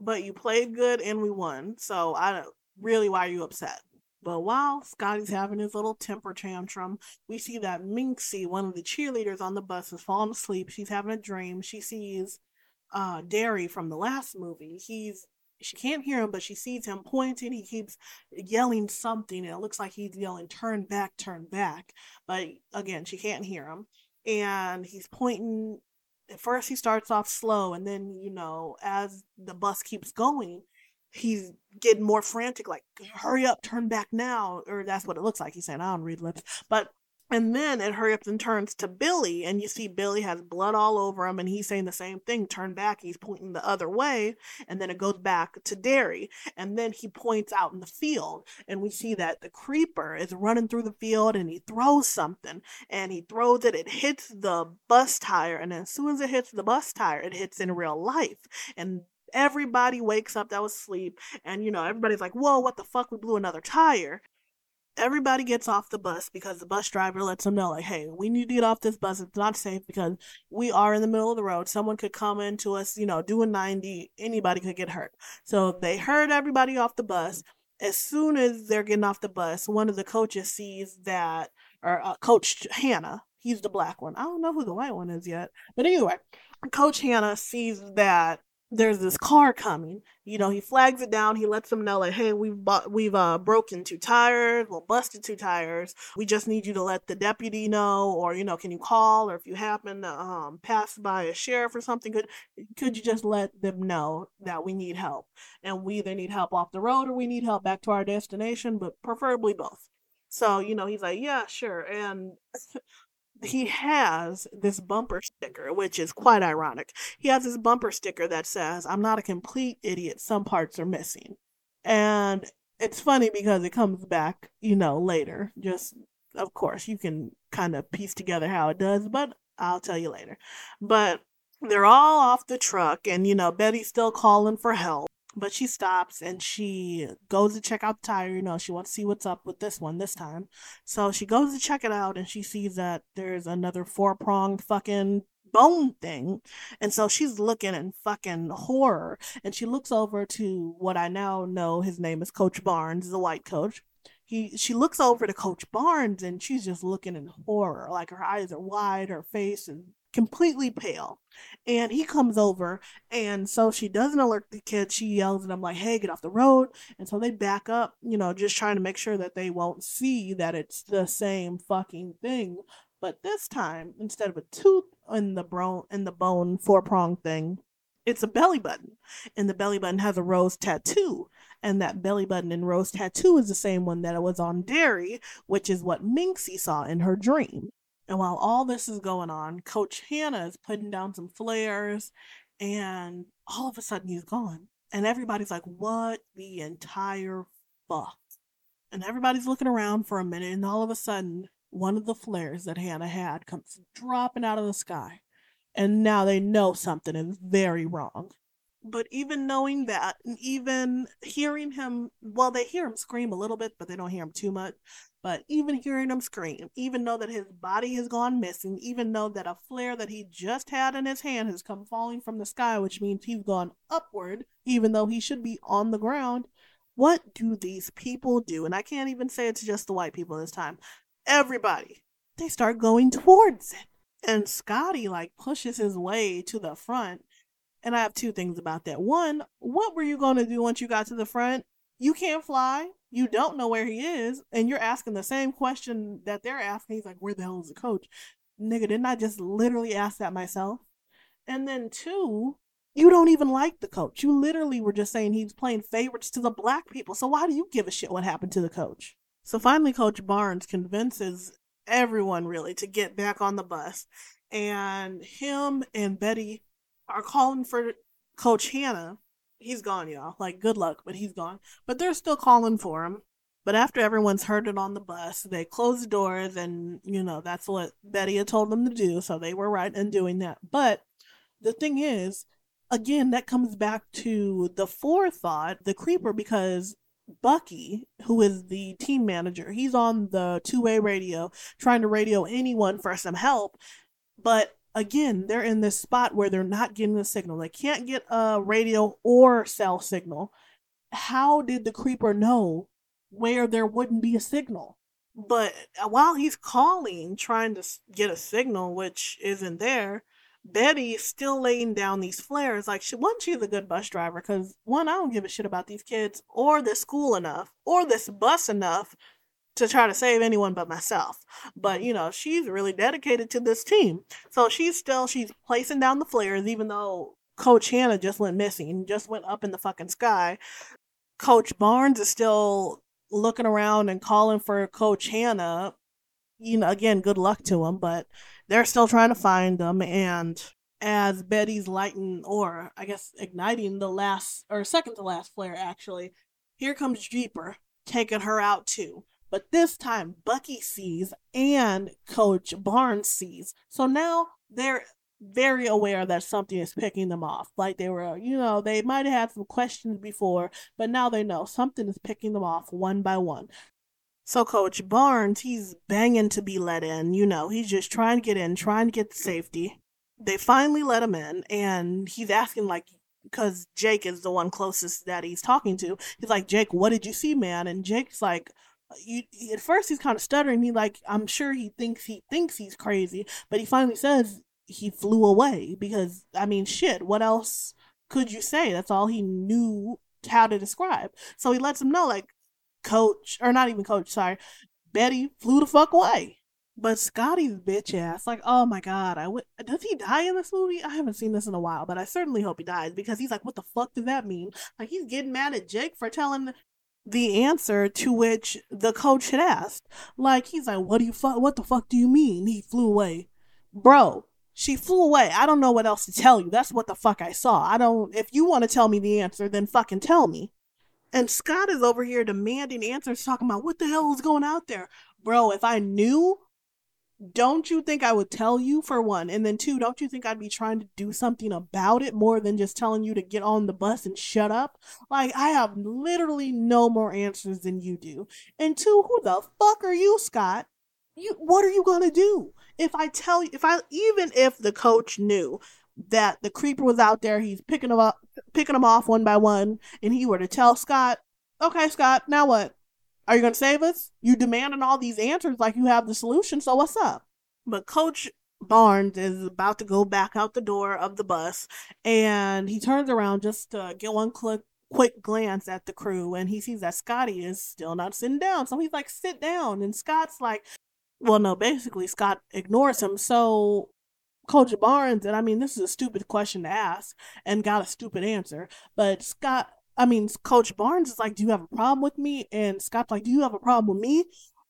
but you played good and we won. So, I don't really, why are you upset? But while Scotty's having his little temper tantrum, we see that Minxie, one of the cheerleaders on the bus, is falling asleep. She's having a dream. She sees uh, Darry from the last movie. He's She can't hear him, but she sees him pointing. He keeps yelling something, and it looks like he's yelling, turn back, turn back. But again, she can't hear him. And he's pointing. At first, he starts off slow, and then, you know, as the bus keeps going, he's getting more frantic, like, hurry up, turn back now. Or that's what it looks like. He's saying, I don't read lips. But, and then it hurry up and turns to Billy. And you see Billy has blood all over him. And he's saying the same thing, turn back. He's pointing the other way. And then it goes back to Derry. And then he points out in the field. And we see that the creeper is running through the field. And he throws something. And he throws it. It hits the bus tire. And as soon as it hits the bus tire, it hits in real life. And everybody wakes up that was asleep, and you know, everybody's like, whoa, what the fuck, we blew another tire. Everybody gets off the bus because the bus driver lets them know, like, hey, we need to get off this bus, it's not safe because we are in the middle of the road, someone could come into us, you know, doing ninety, anybody could get hurt. So they herd everybody off the bus. As soon as they're getting off the bus, one of the coaches sees that, or uh, Coach Hannah, he's the black one, I don't know who the white one is yet, but anyway, Coach Hannah sees that there's this car coming, you know, he flags it down. He lets them know, like, hey, we've bought, we've uh, broken two tires, well, busted two tires. We just need you to let the deputy know, or, you know, can you call? Or if you happen to um, pass by a sheriff or something, could, could you just let them know that we need help? And we either need help off the road or we need help back to our destination, but preferably both. So, you know, he's like, yeah, sure. And he has this bumper sticker, which is quite ironic. He has this bumper sticker that says, I'm not a complete idiot. Some parts are missing. And it's funny because it comes back, you know, later. Just, of course, you can kind of piece together how it does, but I'll tell you later. But they're all off the truck and, you know, Betty's still calling for help. But she stops and she goes to check out the tire. You know, she wants to see what's up with this one this time. So she goes to check it out and she sees that there's another four-pronged fucking bone thing. And so she's looking in fucking horror. And she looks over to what I now know his name is Coach Barnes, the white coach. He, she looks over to Coach Barnes and she's just looking in horror. Like her eyes are wide, her face is completely pale, and he comes over, and so she doesn't alert the kid. She yells and I'm like, hey, get off the road. And so they back up, you know, just trying to make sure that they won't see that it's the same fucking thing. But this time, instead of a tooth in the bro- in the bone four-prong thing, it's a belly button, and the belly button has a rose tattoo. And that belly button and rose tattoo is the same one that was on Derry, which is what Minxie saw in her dream. And while all this is going on, Coach Hannah is putting down some flares, and all of a sudden he's gone. And everybody's like, what the entire fuck? And everybody's looking around for a minute, and all of a sudden, one of the flares that Hannah had comes dropping out of the sky. And now they know something is very wrong. But even knowing that, and even hearing him, well, they hear him scream a little bit, but they don't hear him too much. But even hearing him scream, even though that his body has gone missing, even though that a flare that he just had in his hand has come falling from the sky, which means he's gone upward, even though he should be on the ground, what do these people do? And I can't even say it's just the white people this time. Everybody, they start going towards it. And Scotty, like, pushes his way to the front. And I have two things about that. One, what were you going to do once you got to the front? You can't fly. You don't know where he is. And you're asking the same question that they're asking. He's like, where the hell is the coach? Nigga, didn't I just literally ask that myself? And then two, You don't even like the coach. You literally were just saying he was playing favorites to the black people. So why do you give a shit what happened to the coach? So finally, Coach Barnes convinces everyone really to get back on the bus. And him and Betty are calling for Coach Hannah. He's gone, y'all. Like, good luck, but he's gone. But they're still calling for him. But after everyone's heard it on the bus, they close the doors, and, you know, that's what Betty had told them to do, so they were right in doing that. But the thing is, again, that comes back to the forethought, the Creeper, because Bucky, who is the team manager, he's on the two-way radio trying to radio anyone for some help, but again, they're in this spot where they're not getting a signal. They can't get a radio or cell signal. How did the Creeper know where there wouldn't be a signal? But while he's calling, trying to get a signal, which isn't there, Betty is still laying down these flares. Like, she, one, she's a good bus driver, because, one, I don't give a shit about these kids or this school enough or this bus enough to try to save anyone but myself. But, you know, she's really dedicated to this team. So she's still, she's placing down the flares, even though Coach Hannah just went missing, just went up in the fucking sky. Coach Barnes is still looking around and calling for Coach Hannah. You know, again, good luck to him, but they're still trying to find him. And as Betty's lighting, or I guess igniting the last, or second to last flare, actually, here comes Jeeper, taking her out too. But this time, Bucky sees and Coach Barnes sees. So now they're very aware that something is picking them off. Like, they were, you know, they might have had some questions before, but now they know something is picking them off one by one. So Coach Barnes, he's banging to be let in. You know, he's just trying to get in, trying to get to safety. They finally let him in, and he's asking, like, because Jake is the one closest that he's talking to. He's like, Jake, what did you see, man? And Jake's like, You, at first he's kind of stuttering. He like, I'm sure he thinks he thinks he's crazy, but he finally says he flew away, because, I mean, shit, what else could you say? That's all he knew how to describe. So he lets him know, like, coach, or not even coach, sorry, Betty flew the fuck away. But Scotty's bitch ass, like, oh my god, I would, does he die in this movie? I haven't seen this in a while, but I certainly hope he dies, because he's like, what the fuck does that mean? Like, he's getting mad at Jake for telling the answer to which the coach had asked. Like, he's like, what do you fu- what the fuck do you mean he flew away? Bro, she flew away. I don't know what else to tell you. That's what the fuck I saw. I don't, if you want to tell me the answer, then fucking tell me. And Scott is over here demanding answers, talking about what the hell is going out there. Bro, if I knew, don't you think I would tell you, for one? And then two, don't you think I'd be trying to do something about it more than just telling you to get on the bus and shut up? Like, I have literally no more answers than you do. And two, who the fuck are you, Scott? You, what are you gonna do? If I tell you, if I, even if the coach knew that the Creeper was out there, he's picking them up, picking them off one by one, and he were to tell Scott, okay, Scott, now what? Are you going to save us? You demanding all these answers like you have the solution, so what's up? But Coach Barnes is about to go back out the door of the bus, and he turns around just to get one quick, quick glance at the crew, and he sees that Scotty is still not sitting down. So he's like, sit down. And Scott's like, well, no, basically Scott ignores him. So Coach Barnes, and I mean, this is a stupid question to ask and got a stupid answer, but Scott... I mean, Coach Barnes is like, do you have a problem with me? And Scott's like, do you have a problem with me?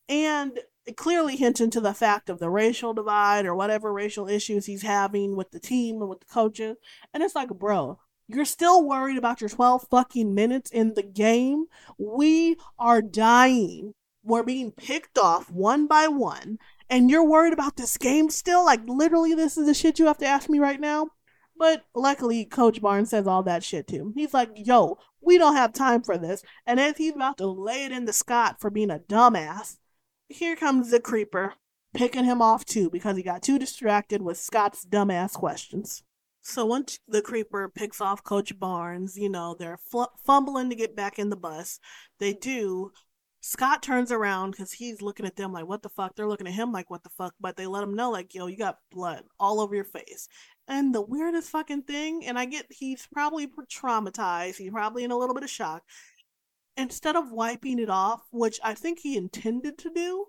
And clearly hinting to the fact of the racial divide or whatever racial issues he's having with the team and with the coaches. And it's like, bro, you're still worried about your twelve fucking minutes in the game? We are dying. We're being picked off one by one. And you're worried about this game still? Like, literally, this is the shit you have to ask me right now? But luckily, Coach Barnes says all that shit too. He's like, yo, we don't have time for this. And as he's about to lay it into Scott for being a dumbass, here comes the Creeper, picking him off too, because he got too distracted with Scott's dumbass questions. So once the Creeper picks off Coach Barnes, you know, they're fl- fumbling to get back in the bus. They do. Scott turns around because he's looking at them like, what the fuck? They're looking at him like, what the fuck? But they let him know, like, yo, you got blood all over your face. And the weirdest fucking thing, and I get he's probably traumatized, he's probably in a little bit of shock. Instead of wiping it off, which I think he intended to do,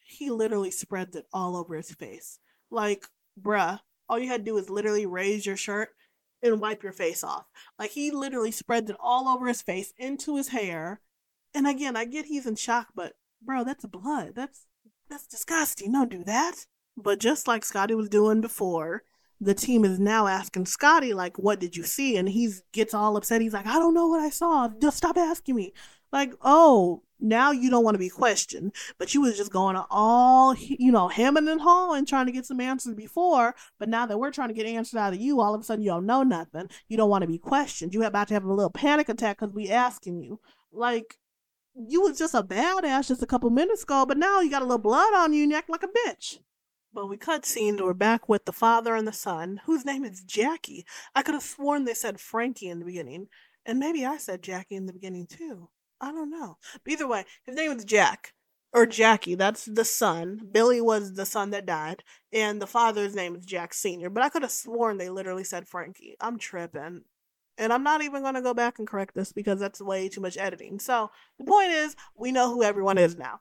he literally spreads it all over his face. Like, bruh, all you had to do is literally raise your shirt and wipe your face off. Like, he literally spreads it all over his face, into his hair. And again, I get he's in shock, but bro, that's blood. That's that's disgusting. Don't do that. But just like Scotty was doing before, the team is now asking Scotty, like, what did you see? And he gets all upset. He's like, I don't know what I saw. Just stop asking me. Like, oh, now you don't want to be questioned. But you was just going to all, you know, hemming and hawing, trying to get some answers before. But now that we're trying to get answers out of you, all of a sudden you don't know nothing. You don't want to be questioned. You're about to have a little panic attack because we asking you. Like, you was just a badass just a couple minutes ago, but now you got a little blood on you and you act like a bitch. But we cut scenes, we're back with the father and the son, whose name is Jackie. I could have sworn they said Frankie in the beginning. And maybe I said Jackie in the beginning too. I don't know. But either way, his name is Jack. Or Jackie, that's the son. Billy was the son that died. And the father's name is Jack Senior. But I could have sworn they literally said Frankie. I'm tripping. And I'm not even going to go back and correct this because that's way too much editing. So the point is, we know who everyone is now.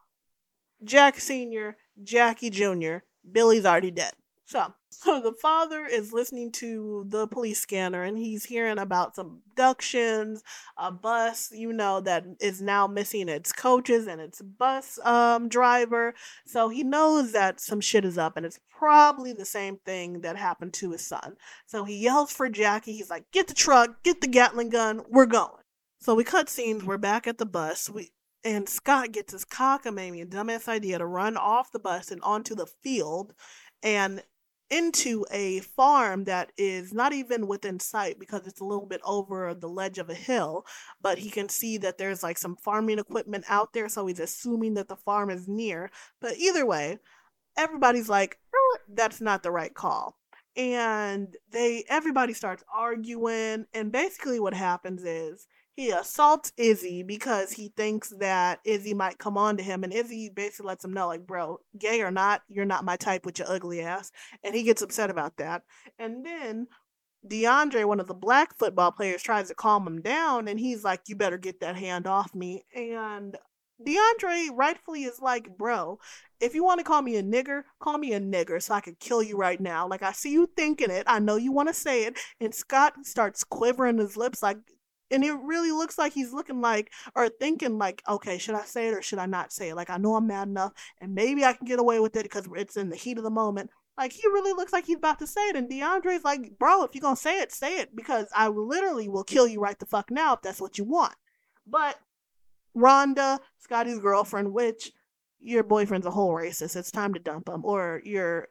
Jack Senior, Jackie Junior, Billy's already dead. So, so the father is listening to the police scanner and he's hearing about some abductions, a bus, you know, that is now missing its coaches and its bus um driver. So he knows that some shit is up and it's probably the same thing that happened to his son. So he yells for Jackie. He's like, get the truck, get the Gatling gun, we're going. So we cut scenes, we're back at the bus. We And Scott gets his cockamamie, dumbass idea to run off the bus and onto the field and into a farm that is not even within sight because it's a little bit over the ledge of a hill. But he can see that there's like some farming equipment out there. So he's assuming that the farm is near. But either way, everybody's like, that's not the right call. And they everybody starts arguing. And basically what happens is, he assaults Izzy because he thinks that Izzy might come on to him. And Izzy basically lets him know, like, bro, gay or not, you're not my type with your ugly ass. And he gets upset about that. And then DeAndre, one of the black football players, tries to calm him down. And he's like, you better get that hand off me. And DeAndre rightfully is like, bro, if you want to call me a nigger, call me a nigger so I can kill you right now. Like, I see you thinking it. I know you want to say it. And Scott starts quivering his lips like, and it really looks like he's looking like, or thinking like, okay, should I say it or should I not say it? Like, I know I'm mad enough and maybe I can get away with it because it's in the heat of the moment. Like, he really looks like he's about to say it. And DeAndre's like, bro, if you're going to say it, say it because I literally will kill you right the fuck now if that's what you want. But Rhonda, Scotty's girlfriend, which your boyfriend's a whole racist. It's time to dump him, or you're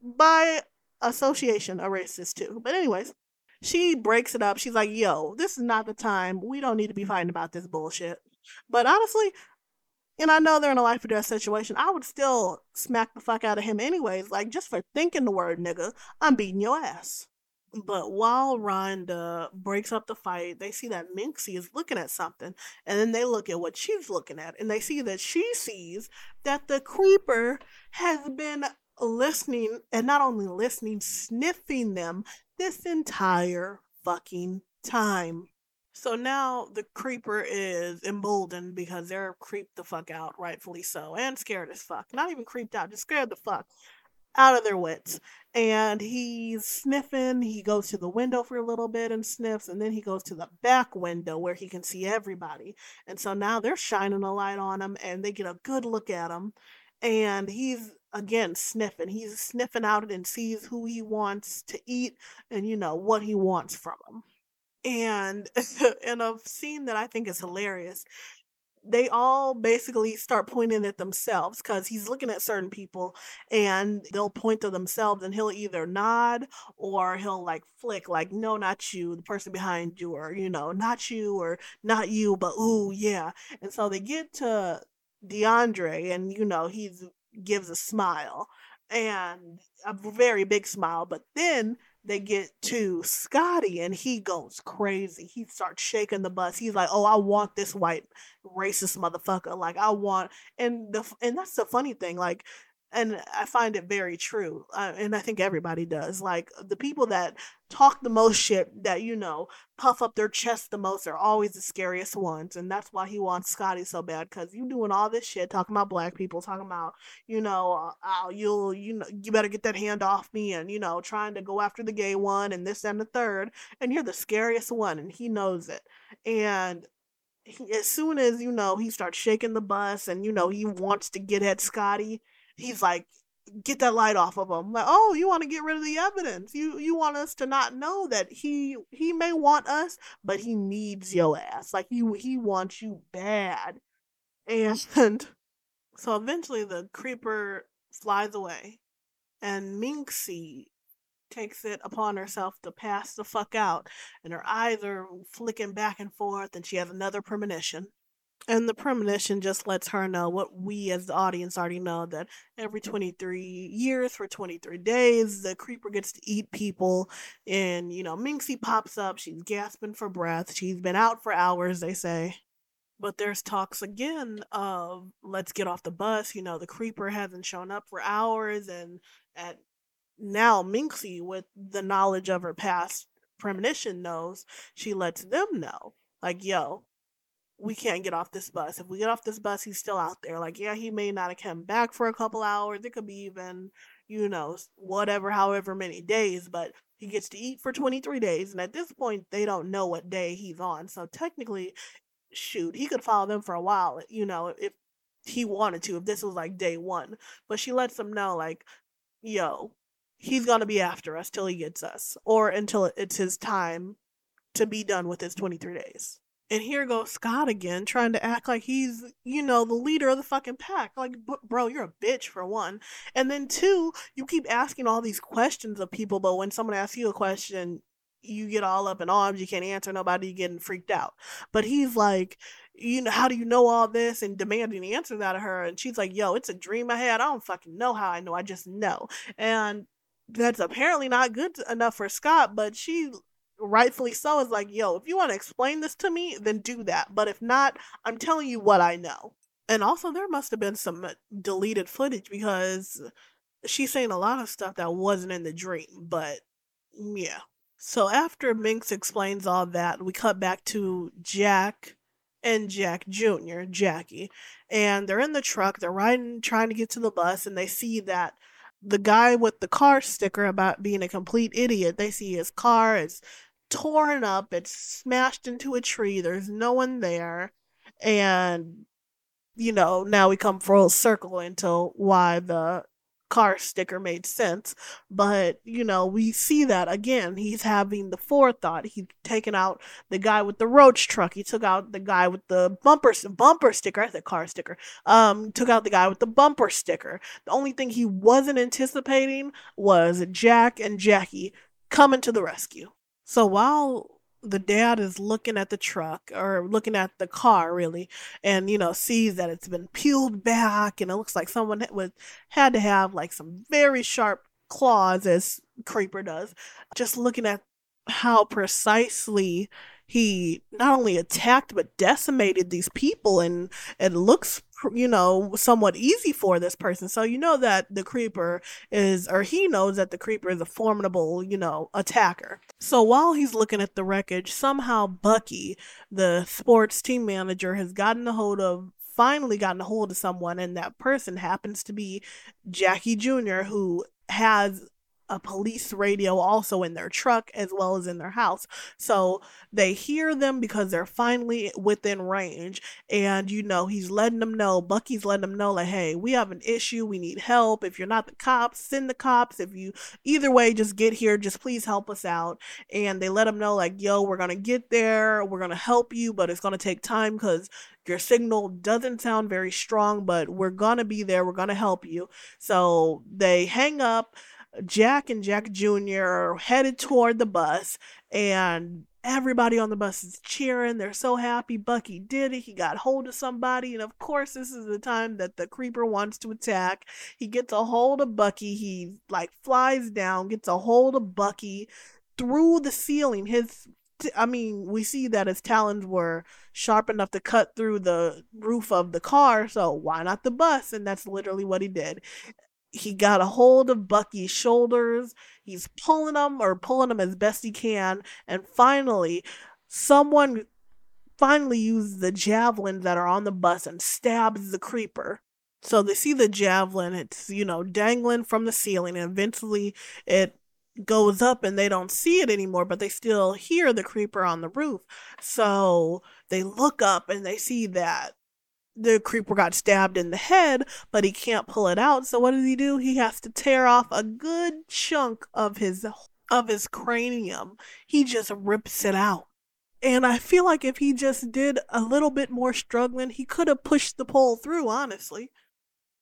by association a racist too. But anyways, she breaks it up. She's like, yo, this is not the time. We don't need to be fighting about this bullshit. But honestly, and I know they're in a life or death situation, I would still smack the fuck out of him anyways. Like, just for thinking the word nigga, I'm beating your ass. But while Rhonda breaks up the fight, they see that Minxie is looking at something. And then they look at what she's looking at. And they see that she sees that the creeper has been listening, and not only listening, sniffing them this entire fucking time. So now the creeper is emboldened because they're creeped the fuck out, rightfully so, and scared as fuck. Not even creeped out, just scared the fuck out of their wits. And he's sniffing. He goes to the window for a little bit and sniffs, and then he goes to the back window where he can see everybody. And so now they're shining a light on him, and they get a good look at him. And he's, again, sniffing. He's sniffing out and sees who he wants to eat and, you know, what he wants from him. And in a scene that I think is hilarious, they all basically start pointing at themselves because he's looking at certain people and they'll point to themselves and he'll either nod or he'll like flick like, no, not you, the person behind you, or, you know, not you, or not you, but ooh, yeah. And so they get to DeAndre and, you know, he's gives a smile, and a very big smile, but then they get to Scotty and he goes crazy. He starts shaking the bus. He's like, oh, I want this white racist motherfucker. Like, I want, and the and that's the funny thing, like, And I find it very true. Uh, and I think everybody does. Like, the people that talk the most shit, that, you know, puff up their chest the most, are always the scariest ones. And that's why he wants Scotty so bad, because you doing all this shit, talking about black people, talking about, you know, uh, you'll, you know, you better get that hand off me, and, you know, trying to go after the gay one and this and the third. And you're the scariest one, and he knows it. And he, as soon as, you know, he starts shaking the bus and, you know, he wants to get at Scotty, he's like, get that light off of him. Like, oh, you want to get rid of the evidence. You you want us to not know that he he may want us, but he needs your ass. Like, he, he wants you bad. And so eventually the creeper flies away, and Minxie takes it upon herself to pass the fuck out, and her eyes are flicking back and forth, and she has another premonition. And the premonition just lets her know what we as the audience already know, that every twenty-three years for twenty-three days, the creeper gets to eat people. And, you know, Minxie pops up. She's gasping for breath. She's been out for hours, they say. But there's talks again of, let's get off the bus. You know, the creeper hasn't shown up for hours. And at now Minxie, with the knowledge of her past premonition, knows, she lets them know, like, yo, we can't get off this bus. If we get off this bus, he's still out there. Like, yeah, he may not have come back for a couple hours. It could be even, you know, whatever, however many days, but he gets to eat for twenty-three days. And at this point, they don't know what day he's on. So technically, shoot, he could follow them for a while, you know, if he wanted to, if this was like day one. But she lets them know, like, yo, he's going to be after us till he gets us, or until it's his time to be done with his twenty-three days. And here goes Scott again, trying to act like he's, you know, the leader of the fucking pack. Like, bro, you're a bitch, for one. And then, two, you keep asking all these questions of people, but when someone asks you a question, you get all up in arms, you can't answer nobody, you're getting freaked out. But he's like, you know, how do you know all this? And demanding answers out of her. And she's like, yo, it's a dream I had. I don't fucking know how I know. I just know. And that's apparently not good enough for Scott, but she... rightfully so, is like, yo, if you want to explain this to me, then do that, but if not, I'm telling you what I know. And also, there must have been some deleted footage, because she's saying a lot of stuff that wasn't in the dream. But yeah, so after Minx explains all that, we cut back to Jack and Jack Junior, Jackie, and they're in the truck, they're riding, trying to get to the bus, and they see that the guy with the car sticker about being a complete idiot, they see his car is torn up, it's smashed into a tree, there's no one there. And, you know, now we come full circle into why the car sticker made sense. But, you know, we see that again, he's having the forethought. He's taken out the guy with the roach truck, he took out the guy with the bumper bumper sticker, I said car sticker, um took out the guy with the bumper sticker. The only thing he wasn't anticipating was Jack and Jackie coming to the rescue. So while the dad is looking at the truck, or looking at the car really, and, you know, sees that it's been peeled back, and it looks like someone was, had to have like some very sharp claws, as Creeper does, just looking at how precisely he not only attacked but decimated these people. And it looks, you know, somewhat easy for this person. So you know that the creeper is, or he knows that the creeper is a formidable, you know, attacker. So while he's looking at the wreckage, somehow Bucky, the sports team manager, has gotten a hold of finally gotten a hold of someone, and that person happens to be Jackie Junior, who has a police radio also in their truck as well as in their house. So they hear them because they're finally within range. And, you know, he's letting them know, Bucky's letting them know, like, hey, we have an issue, we need help. If you're not the cops, send the cops. If you, either way, just get here, just please help us out. And they let them know, like, yo, we're gonna get there, we're gonna help you, but it's gonna take time because your signal doesn't sound very strong, but we're gonna be there, we're gonna help you. So they hang up. Jack and Jack Junior are headed toward the bus, and everybody on the bus is cheering. They're so happy. Bucky did it. He got hold of somebody. And of course, this is the time that the creeper wants to attack. He gets a hold of Bucky. He like flies down, gets a hold of Bucky through the ceiling. His, I mean, we see that his talons were sharp enough to cut through the roof of the car. So why not the bus? And that's literally what he did. he got a hold of Bucky's shoulders. He's pulling him or pulling him as best he can. And finally, someone finally uses the javelins that are on the bus and stabs the creeper. So they see the javelin. It's, you know, dangling from the ceiling. And eventually it goes up and they don't see it anymore, but they still hear the creeper on the roof. So they look up and they see that the creeper got stabbed in the head, but he can't pull it out. So what does he do? He has to tear off a good chunk of his of his cranium. He just rips it out. And I feel like if he just did a little bit more struggling, he could have pushed the pole through, honestly.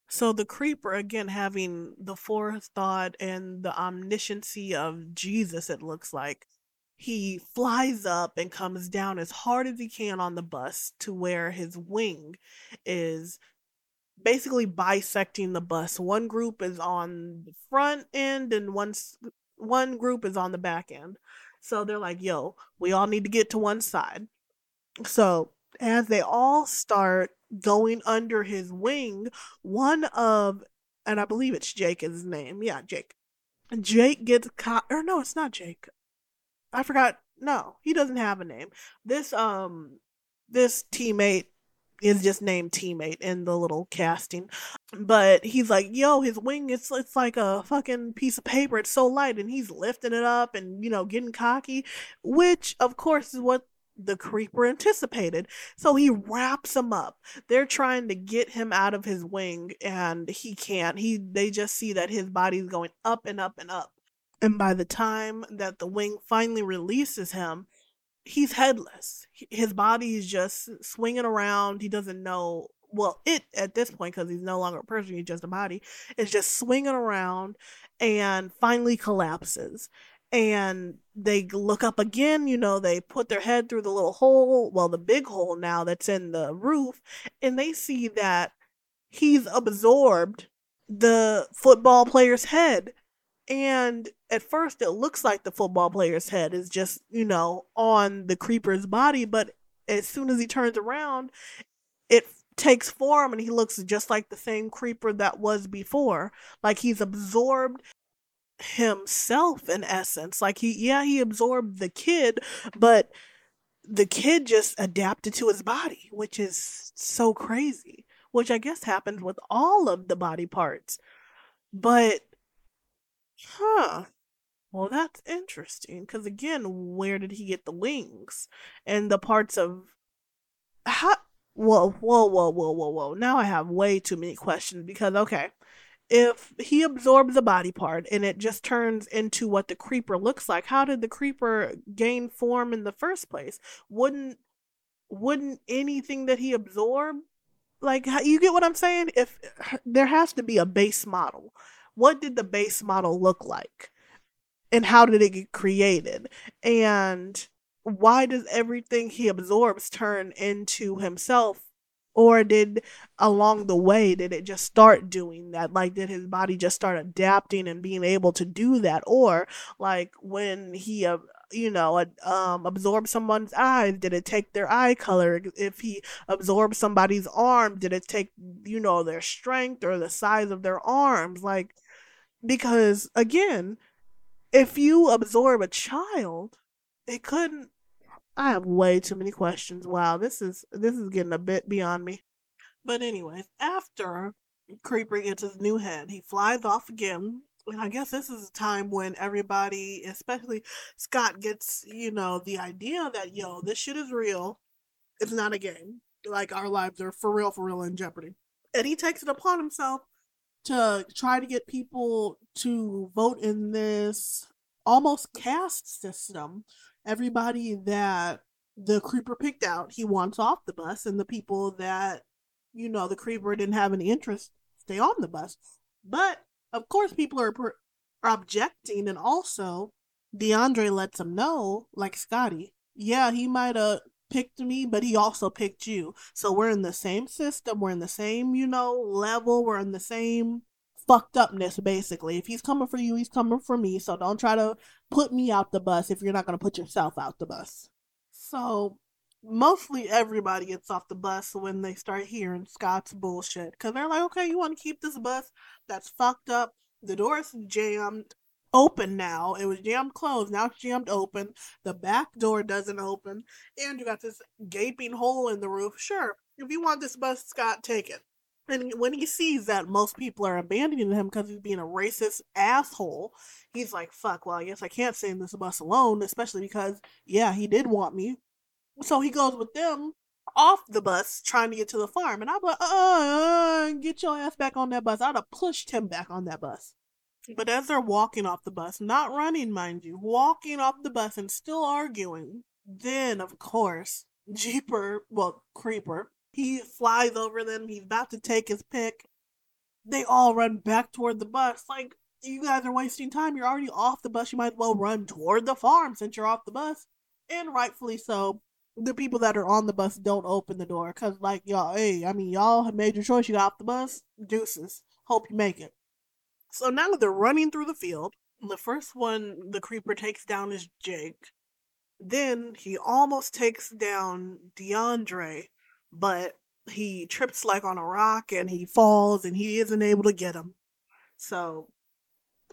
So the creeper, again, having the forethought and the omnisciency of Jesus, it looks like, he flies up and comes down as hard as he can on the bus to where his wing is basically bisecting the bus. One group is on the front end and one, one group is on the back end. So they're like, yo, we all need to get to one side. So as they all start going under his wing, one of, and I believe it's Jake is his name. Yeah, Jake. Jake gets caught. Or no, it's not Jake. I forgot. No, he doesn't have a name. This um, this teammate is just named teammate in the little casting. But he's like, yo, his wing, it's, it's like a fucking piece of paper. It's so light. And he's lifting it up and, you know, getting cocky, which, of course, is what the creeper anticipated. So he wraps him up. They're trying to get him out of his wing and he can't. He They just see that his body's going up and up and up. And by the time that the wing finally releases him, he's headless. His body is just swinging around. He doesn't know. Well, it at this point, because he's no longer a person, he's just a body, is just swinging around and finally collapses. And they look up again, you know, they put their head through the little hole, well, the big hole now that's in the roof, and they see that he's absorbed the football player's head. And at first it looks like the football player's head is just, you know, on the creeper's body. But as soon as he turns around, it takes form and he looks just like the same creeper that was before. Like he's absorbed himself in essence. Like he, yeah, he absorbed the kid, but the kid just adapted to his body, which is so crazy, which I guess happens with all of the body parts. But huh. Well, that's interesting. Because again, where did he get the wings and the parts of how? Whoa, whoa, whoa, whoa, whoa, whoa. Now I have way too many questions because, okay, if he absorbs a body part and it just turns into what the creeper looks like, how did the creeper gain form in the first place? Wouldn't, wouldn't anything that he absorbed, like, you get what I'm saying? If there has to be a base model. What did the base model look like? And how did it get created? And why does everything he absorbs turn into himself? Or did, along the way, did it just start doing that? Like, did his body just start adapting and being able to do that? Or, like, when he, uh, you know, um, absorbed someone's eyes, did it take their eye color? If he absorbed somebody's arm, did it take, you know, their strength or the size of their arms? Like, because, again, if you absorb a child, it couldn't. I have way too many questions. Wow, this is this is getting a bit beyond me. But anyways, after Creeper gets his new head, he flies off again. And I guess this is a time when everybody, especially Scott, gets, you know, the idea that, yo, this shit is real. It's not a game. Like, our lives are for real, for real in jeopardy. And he takes it upon himself to try to get people to vote in this almost caste system. Everybody that the creeper picked out, he wants off the bus, and the people that, you know, the creeper didn't have any interest stay on the bus. But of course people are, per- are objecting, and also DeAndre lets him know, like Scotty, yeah, he might have picked me, but he also picked you. So we're in the same system, we're in the same, you know, level, we're in the same fucked upness, basically. If he's coming for you, he's coming for me, so don't try to put me out the bus if you're not going to put yourself out the bus. So mostly everybody gets off the bus when they start hearing Scott's bullshit, because they're like, okay, you want to keep this bus that's fucked up, the door's jammed open now, it was jammed closed, now it's jammed open, the back door doesn't open, and you got this gaping hole in the roof. Sure, if you want this bus, Scott, take it. And when he sees that most people are abandoning him because he's being a racist asshole, he's like, fuck, well, I guess I can't stay in this bus alone, especially because, yeah, he did want me. So he goes with them off the bus trying to get to the farm. And I'm like, uh, get your ass back on that bus. I would have pushed him back on that bus. But as they're walking off the bus, not running, mind you, walking off the bus and still arguing, then, of course, Jeeper, well, Creeper, he flies over them. He's about to take his pick. They all run back toward the bus. Like, you guys are wasting time. You're already off the bus. You might as well run toward the farm since you're off the bus. And rightfully so, the people that are on the bus don't open the door. Because, like, y'all, hey, I mean, y'all have made your choice. You got off the bus. Deuces. Hope you make it. So now they're running through the field. The first one the Creeper takes down is Jake. Then he almost takes down DeAndre, but he trips like on a rock and he falls and he isn't able to get him. So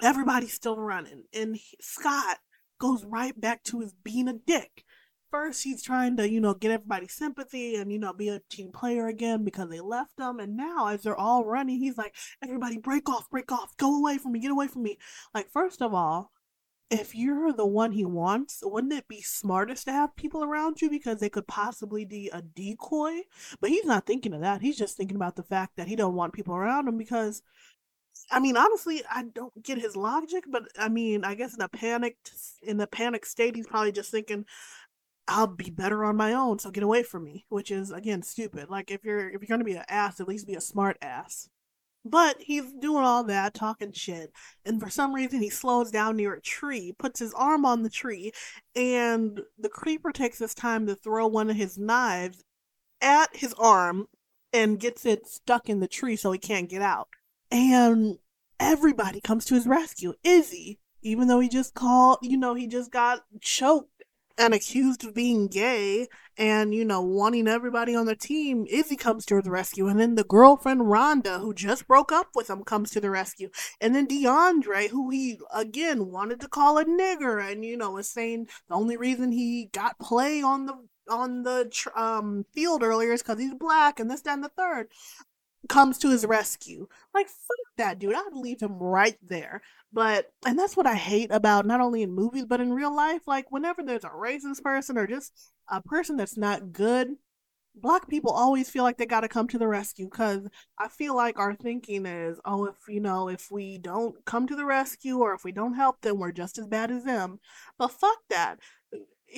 everybody's still running. And he, Scott goes right back to his being a dick. First, he's trying to, you know, get everybody's sympathy and, you know, be a team player again because they left him. And now as they're all running, he's like, everybody break off, break off, go away from me, get away from me. Like, first of all, if you're the one he wants, wouldn't it be smartest to have people around you because they could possibly be a decoy? But he's not thinking of that. He's just thinking about the fact that he don't want people around him because, I mean, honestly, I don't get his logic, but I mean, I guess in a panicked, in a panicked state, he's probably just thinking, I'll be better on my own, so get away from me, which is, again, stupid. Like, if you're if you're going to be an ass, at least be a smart ass. But he's doing all that, talking shit, and for some reason he slows down near a tree, puts his arm on the tree, and the Creeper takes his time to throw one of his knives at his arm and gets it stuck in the tree so he can't get out. And everybody comes to his rescue. Izzy, even though he just called, you know, he just got choked and accused of being gay and, you know, wanting everybody on the team, Izzy comes to the rescue. And then the girlfriend, Rhonda, who just broke up with him, comes to the rescue. And then DeAndre, who he, again, wanted to call a nigger and, you know, was saying the only reason he got play on the on the um field earlier is because he's black and this, that, and the third, comes to his rescue. Like, fuck that dude. I'd leave him right there. But, and that's what I hate about not only in movies, but in real life. Like, whenever there's a racist person or just a person that's not good, Black people always feel like they got to come to the rescue. Because I feel like our thinking is, oh, if, you know, if we don't come to the rescue or if we don't help them, we're just as bad as them. But fuck that.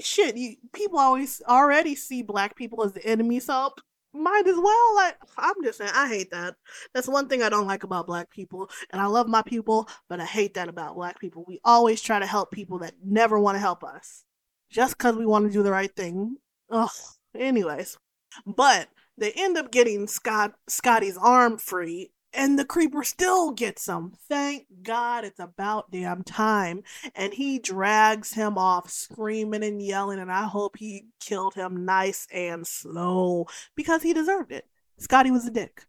Shit, you, people always already see Black people as the enemy, so might as well. Like, I'm just saying, I hate that. That's one thing I don't like about Black people, and I love my people, but I hate that about Black people. We always try to help people that never want to help us just because we want to do the right thing. Ugh. Anyways, but they end up getting Scott Scotty's arm free, and the Creeper still gets him. Thank God, it's about damn time. And he drags him off screaming and yelling, and I hope he killed him nice and slow because he deserved it. Scotty was a dick.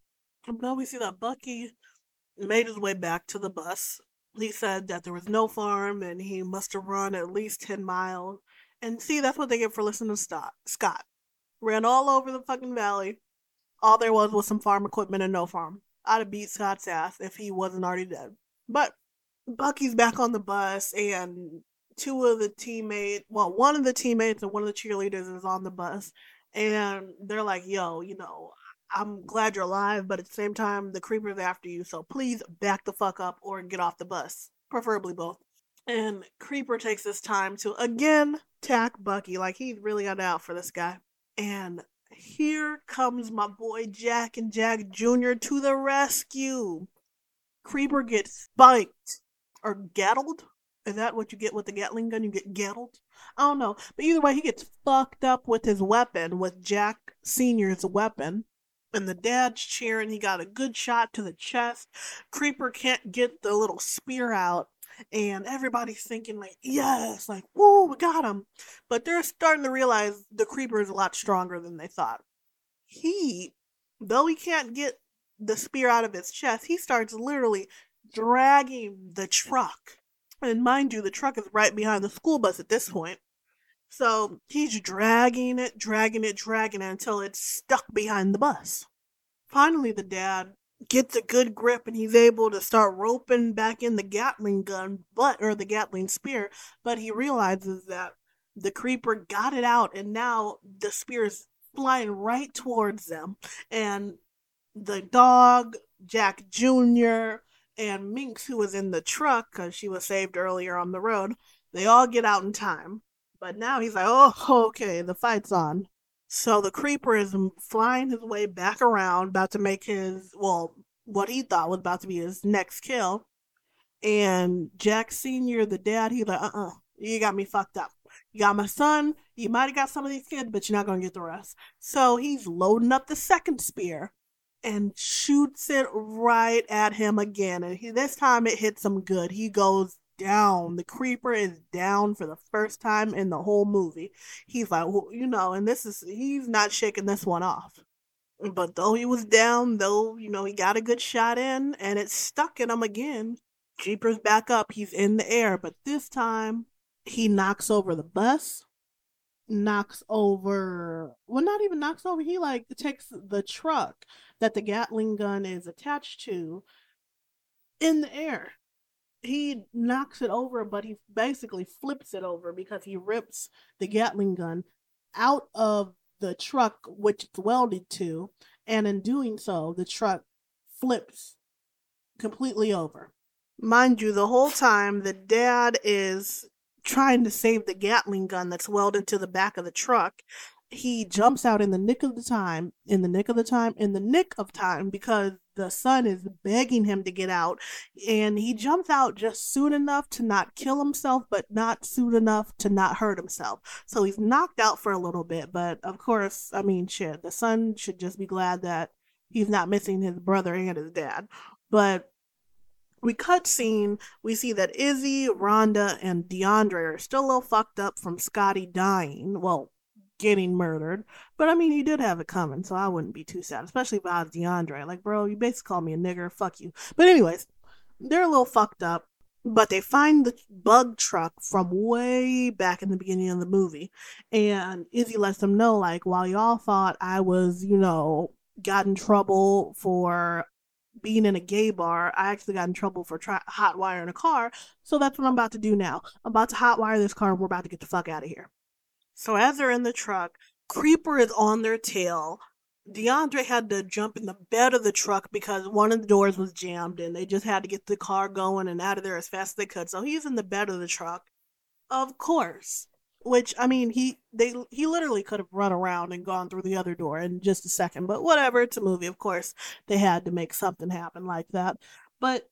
And now we see that Bucky made his way back to the bus. He said that there was no farm and he must have run at least ten miles. And see, that's what they get for listening to Scott. Ran all over the fucking valley. All there was was some farm equipment and no farm. I'd have beat Scott's ass if he wasn't already dead. But Bucky's back on the bus, and two of the teammates, well, one of the teammates and one of the cheerleaders is on the bus, and they're like, yo, you know, I'm glad you're alive, but at the same time, the Creeper's after you, so please back the fuck up or get off the bus. Preferably both. And Creeper takes his time to, again, tack Bucky. Like, he's really got out for this guy. And here comes my boy Jack and Jack Junior to the rescue. Creeper gets spiked or gattled. Is that what you get with the Gatling gun? You get gattled? I don't know. But either way, he gets fucked up with his weapon, with Jack Senior's weapon. And the dad's cheering. He got a good shot to the chest. Creeper can't get the little spear out. and everybody's thinking like, yes, like, woo, we got him. But they're starting to realize the creeper is a lot stronger than they thought. He, though he can't get the spear out of his chest, he starts literally dragging the truck. And mind you, the truck is right behind the school bus at this point. So he's dragging it, dragging it, dragging it until it's stuck behind the bus. Finally, the dad gets a good grip and he's able to start roping back in the Gatling gun, but or the Gatling spear, but he realizes that the creeper got it out and now the spear is flying right towards them. And the dog, Jack Junior, and Minx, who was in the truck because she was saved earlier on the road, they all get out in time. But now he's like, oh, okay, the fight's on. So the creeper is flying his way back around, about to make his, well, what he thought was about to be his next kill. And Jack Senior, the dad, he's like, uh-uh, you got me fucked up. You got my son, you might have got some of these kids, but you're not going to get the rest. So he's loading up the second spear and shoots it right at him again. And he, this time it hits him good. He goes down. The creeper is down for the first time in the whole movie. He's like, well, you know, and this is, he's not shaking this one off. But though he was down, though, you know, he got a good shot in and it's stuck in him again. Jeepers back up. He's in the air. But this time he knocks over the bus. Knocks over, well, not even knocks over. He like takes the truck that the Gatling gun is attached to in the air. He knocks it over, but he basically flips it over because he rips the Gatling gun out of the truck, which it's welded to, and in doing so, the truck flips completely over. Mind you, the whole time, the dad is trying to save the Gatling gun that's welded to the back of the truck. He jumps out in the nick of the time, in the nick of the time, in the nick of time, because the son is begging him to get out, and he jumps out just soon enough to not kill himself, but not soon enough to not hurt himself. So he's knocked out for a little bit, but of course, I mean, shit, the son should just be glad that he's not missing his brother and his dad. But we cut scene, we see that Izzy, Rhonda, and DeAndre are still a little fucked up from Scotty dying, well, getting murdered, but I mean, he did have it coming, so I wouldn't be too sad, especially if I was DeAndre. Like, bro, you basically called me a nigger, fuck you. But anyways, they're a little fucked up, but they find the bug truck from way back in the beginning of the movie, and Izzy lets them know, like, while y'all thought I was, you know, got in trouble for being in a gay bar, I actually got in trouble for try- hot wiring a car, so that's what I'm about to do now. I'm about to hot wire this car, and we're about to get the fuck out of here. So as they're in the truck, Creeper is on their tail. DeAndre had to jump in the bed of the truck because one of the doors was jammed, and they just had to get the car going and out of there as fast as they could. So he's in the bed of the truck, of course. Which, I mean, he they he literally could have run around and gone through the other door in just a second. But whatever, it's a movie. Of course, they had to make something happen like that. But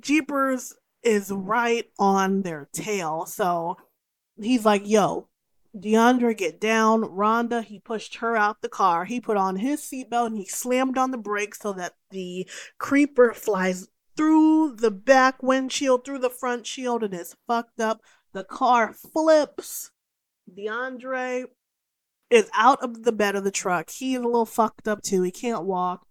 Jeepers is right on their tail. So he's like, yo, DeAndre, get down. Rhonda, he pushed her out the car. He put on his seatbelt and he slammed on the brakes so that the creeper flies through the back windshield, through the front shield, and is fucked up. The car flips. DeAndre is out of the bed of the truck. He is a little fucked up too. He can't walk.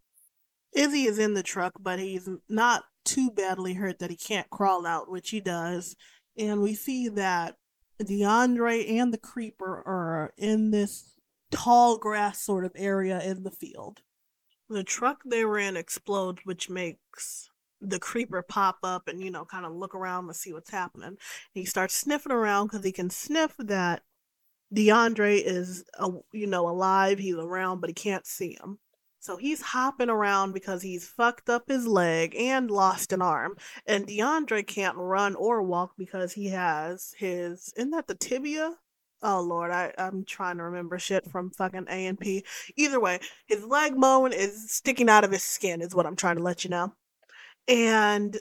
Izzy is in the truck, but he's not too badly hurt that he can't crawl out, which he does. And we see that DeAndre and the creeper are in this tall grass sort of area in the field. The truck they were in explodes, which makes the creeper pop up and, you know, kind of look around and see what's happening. He starts sniffing around because he can sniff that DeAndre is, uh, you know, alive. He's around, but he can't see him. So he's hopping around because he's fucked up his leg and lost an arm. And DeAndre can't run or walk because he has his, isn't that the tibia? Oh, Lord, I, I'm trying to remember shit from fucking A and P. Either way, his leg bone is sticking out of his skin is what I'm trying to let you know. And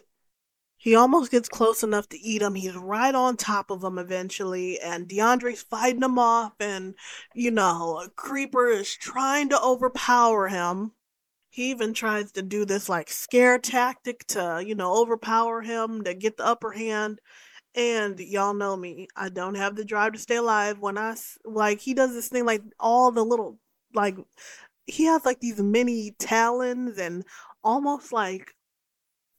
he almost gets close enough to eat him. He's right on top of him eventually, and DeAndre's fighting him off, and, you know, a creeper is trying to overpower him. He even tries to do this like scare tactic to, you know, overpower him, to get the upper hand. And y'all know me, I don't have the drive to stay alive. When I, like, he does this thing, like, all the little, like, he has, like, these mini talons and almost, like,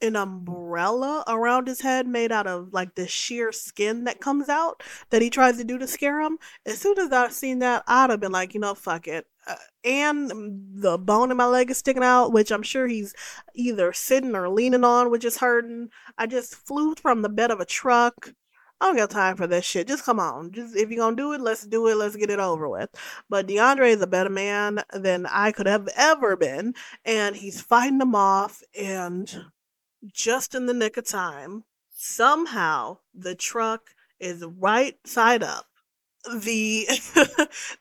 an umbrella around his head made out of, like, the sheer skin that comes out that he tries to do to scare him. As soon as I've seen that, I'd have been like, you know, fuck it. Uh, and the bone in my leg is sticking out, which I'm sure he's either sitting or leaning on, which is hurting. I just flew from the bed of a truck. I don't got time for this shit. Just come on. Just if you're gonna do it, let's do it. Let's get it over with. But DeAndre is a better man than I could have ever been, and he's fighting them off. And just in the nick of time, somehow the truck is right side up. The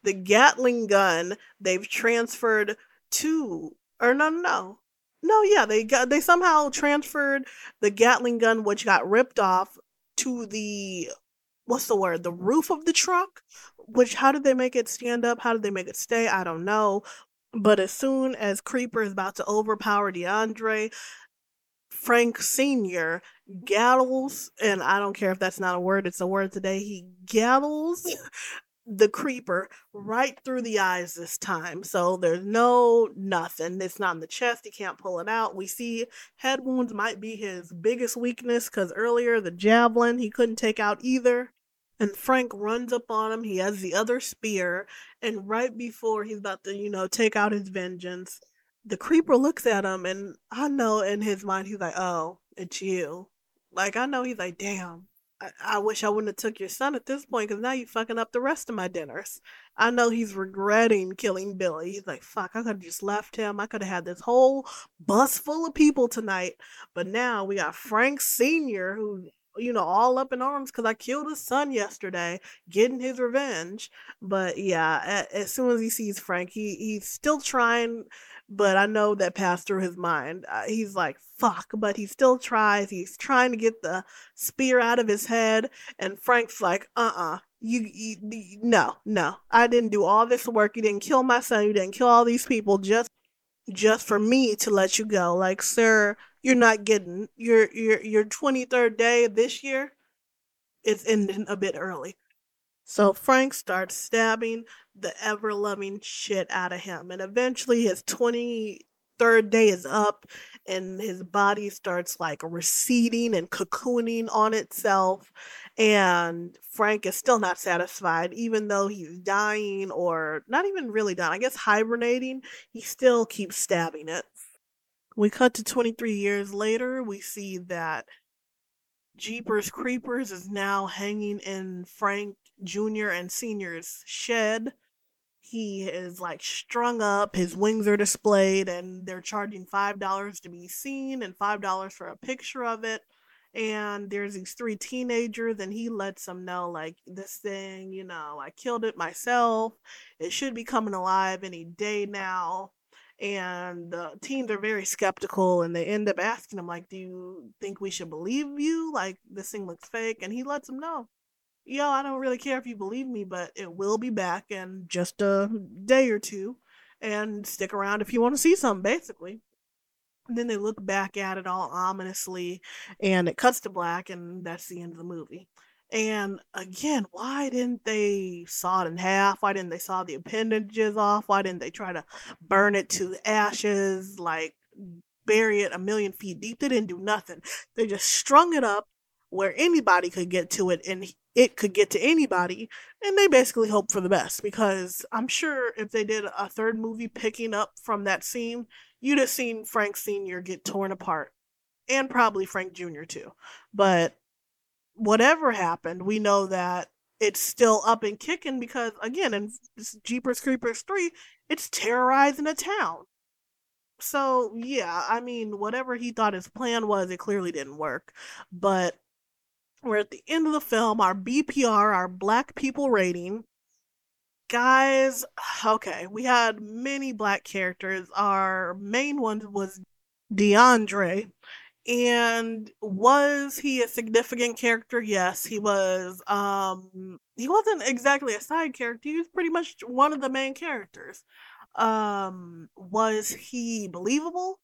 the Gatling gun they've transferred to, or no, no, no, yeah, they got they somehow transferred the Gatling gun, which got ripped off, to the what's the word, the roof of the truck. Which how did they make it stand up? How did they make it stay? I don't know. But as soon as Creeper is about to overpower DeAndre, Frank Senior gaddles, and I don't care if that's not a word, it's a word today, he gaddles the Creeper right through the eyes this time. So there's no nothing. It's not in the chest. He can't pull it out. We see head wounds might be his biggest weakness, because earlier the javelin he couldn't take out either. And Frank runs up on him. He has the other spear, and right before he's about to, you know, take out his vengeance, the Creeper looks at him, and I know in his mind he's like, oh, it's you. Like, I know he's like, damn, I, I wish I wouldn't have took your son at this point, because now you fucking up the rest of my dinners. I know he's regretting killing Billy. He's like, fuck, I could have just left him. I could have had this whole bus full of people tonight. But now we got Frank Senior, who, you know, all up in arms because I killed his son yesterday, getting his revenge. But yeah, as soon as he sees Frank, he he's still trying, but I know that passed through his mind. Uh, he's like, fuck, but he still tries. He's trying to get the spear out of his head, and Frank's like, uh-uh, you, you, you no, no, I didn't do all this work. You didn't kill my son. You didn't kill all these people just just for me to let you go. Like, sir, you're not getting your your your twenty-third day this year. It's ending a bit early. So Frank starts stabbing the ever-loving shit out of him. And eventually his twenty-third day is up, and his body starts like receding and cocooning on itself. And Frank is still not satisfied, even though he's dying, or not even really dying, I guess hibernating. He still keeps stabbing it. We cut to twenty-three years later. We see that Jeepers Creepers is now hanging in Frank Junior and Senior's shed. He is like strung up, his wings are displayed, and they're charging five dollars to be seen and five dollars for a picture of it. And there's these three teenagers, and he lets them know, like, this thing, you know, I killed it myself. It should be coming alive any day now. And the teens are very skeptical, and they end up asking him, like, do you think we should believe you? Like, this thing looks fake. And he lets them know, yo, I don't really care if you believe me, but it will be back in just a day or two, and stick around if you want to see something, basically. And then they look back at it all ominously, and it cuts to black, and that's the end of the movie. And again, why didn't they saw it in half? Why didn't they saw the appendages off? Why didn't they try to burn it to ashes, like bury it a million feet deep? They didn't do nothing. They just strung it up where anybody could get to it, and it could get to anybody. And they basically hoped for the best, because I'm sure if they did a third movie picking up from that scene, you'd have seen Frank Senior get torn apart, and probably Frank Junior too. But whatever happened, we know that it's still up and kicking, because again, in Jeepers Creepers three, it's terrorizing a town. So yeah, I mean, whatever he thought his plan was, it clearly didn't work. But we're at the end of the film, our B P R, our Black people rating. Guys, okay, we had many Black characters. Our main one was DeAndre. And was he a significant character? Yes, he was. Um, he wasn't exactly a side character. He was pretty much one of the main characters. Um, was he believable?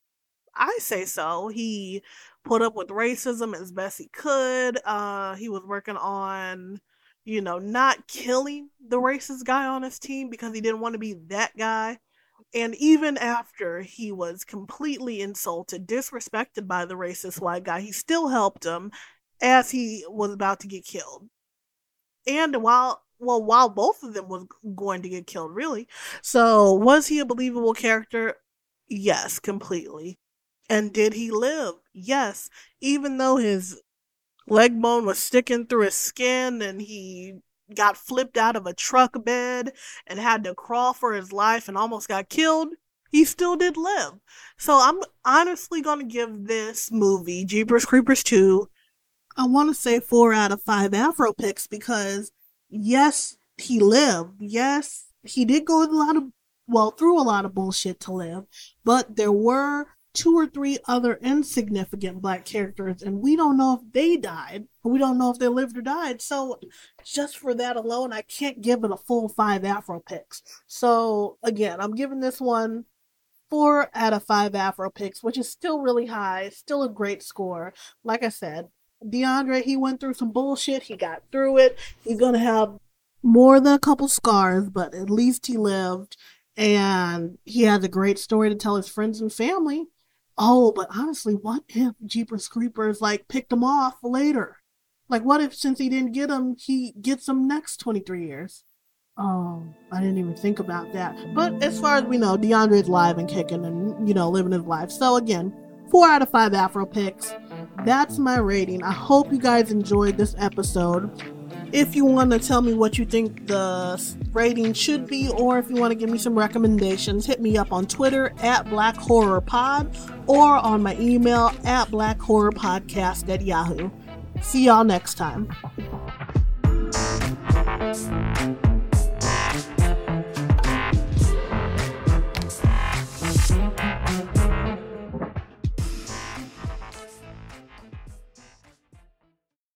I say so. He put up with racism as best he could. Uh, he was working on, you know, not killing the racist guy on his team because he didn't want to be that guy. And even after he was completely insulted, disrespected by the racist white guy, he still helped him as he was about to get killed. And while, well, while both of them was going to get killed, really. So was he a believable character? Yes, completely. And did he live? Yes. Even though his leg bone was sticking through his skin and he got flipped out of a truck bed and had to crawl for his life and almost got killed, he still did live. So I'm honestly going to give this movie, Jeepers Creepers two, I want to say four out of five Afro picks because yes, he lived. Yes, he did go a lot of, well, through a lot of bullshit to live, but there were two or three other insignificant black characters and we don't know if they died, or we don't know if they lived or died. So just for that alone, I can't give it a full five Afro picks. So again, I'm giving this one four out of five Afro picks, which is still really high, still a great score. Like I said, DeAndre, he went through some bullshit. He got through it. He's going to have more than a couple scars, but at least he lived and he has a great story to tell his friends and family. Oh, but honestly, what if Jeepers Creepers, like, picked him off later? Like, what if since he didn't get him, he gets him next twenty-three years? Oh, I didn't even think about that. But as far as we know, DeAndre's live and kicking and, you know, living his life. So, again, four out of five Afro picks. That's my rating. I hope you guys enjoyed this episode. If you want to tell me what you think the rating should be, or if you want to give me some recommendations, hit me up on Twitter at Black Horror Pod or on my email at blackhorrorpodcast at yahoo. See y'all next time.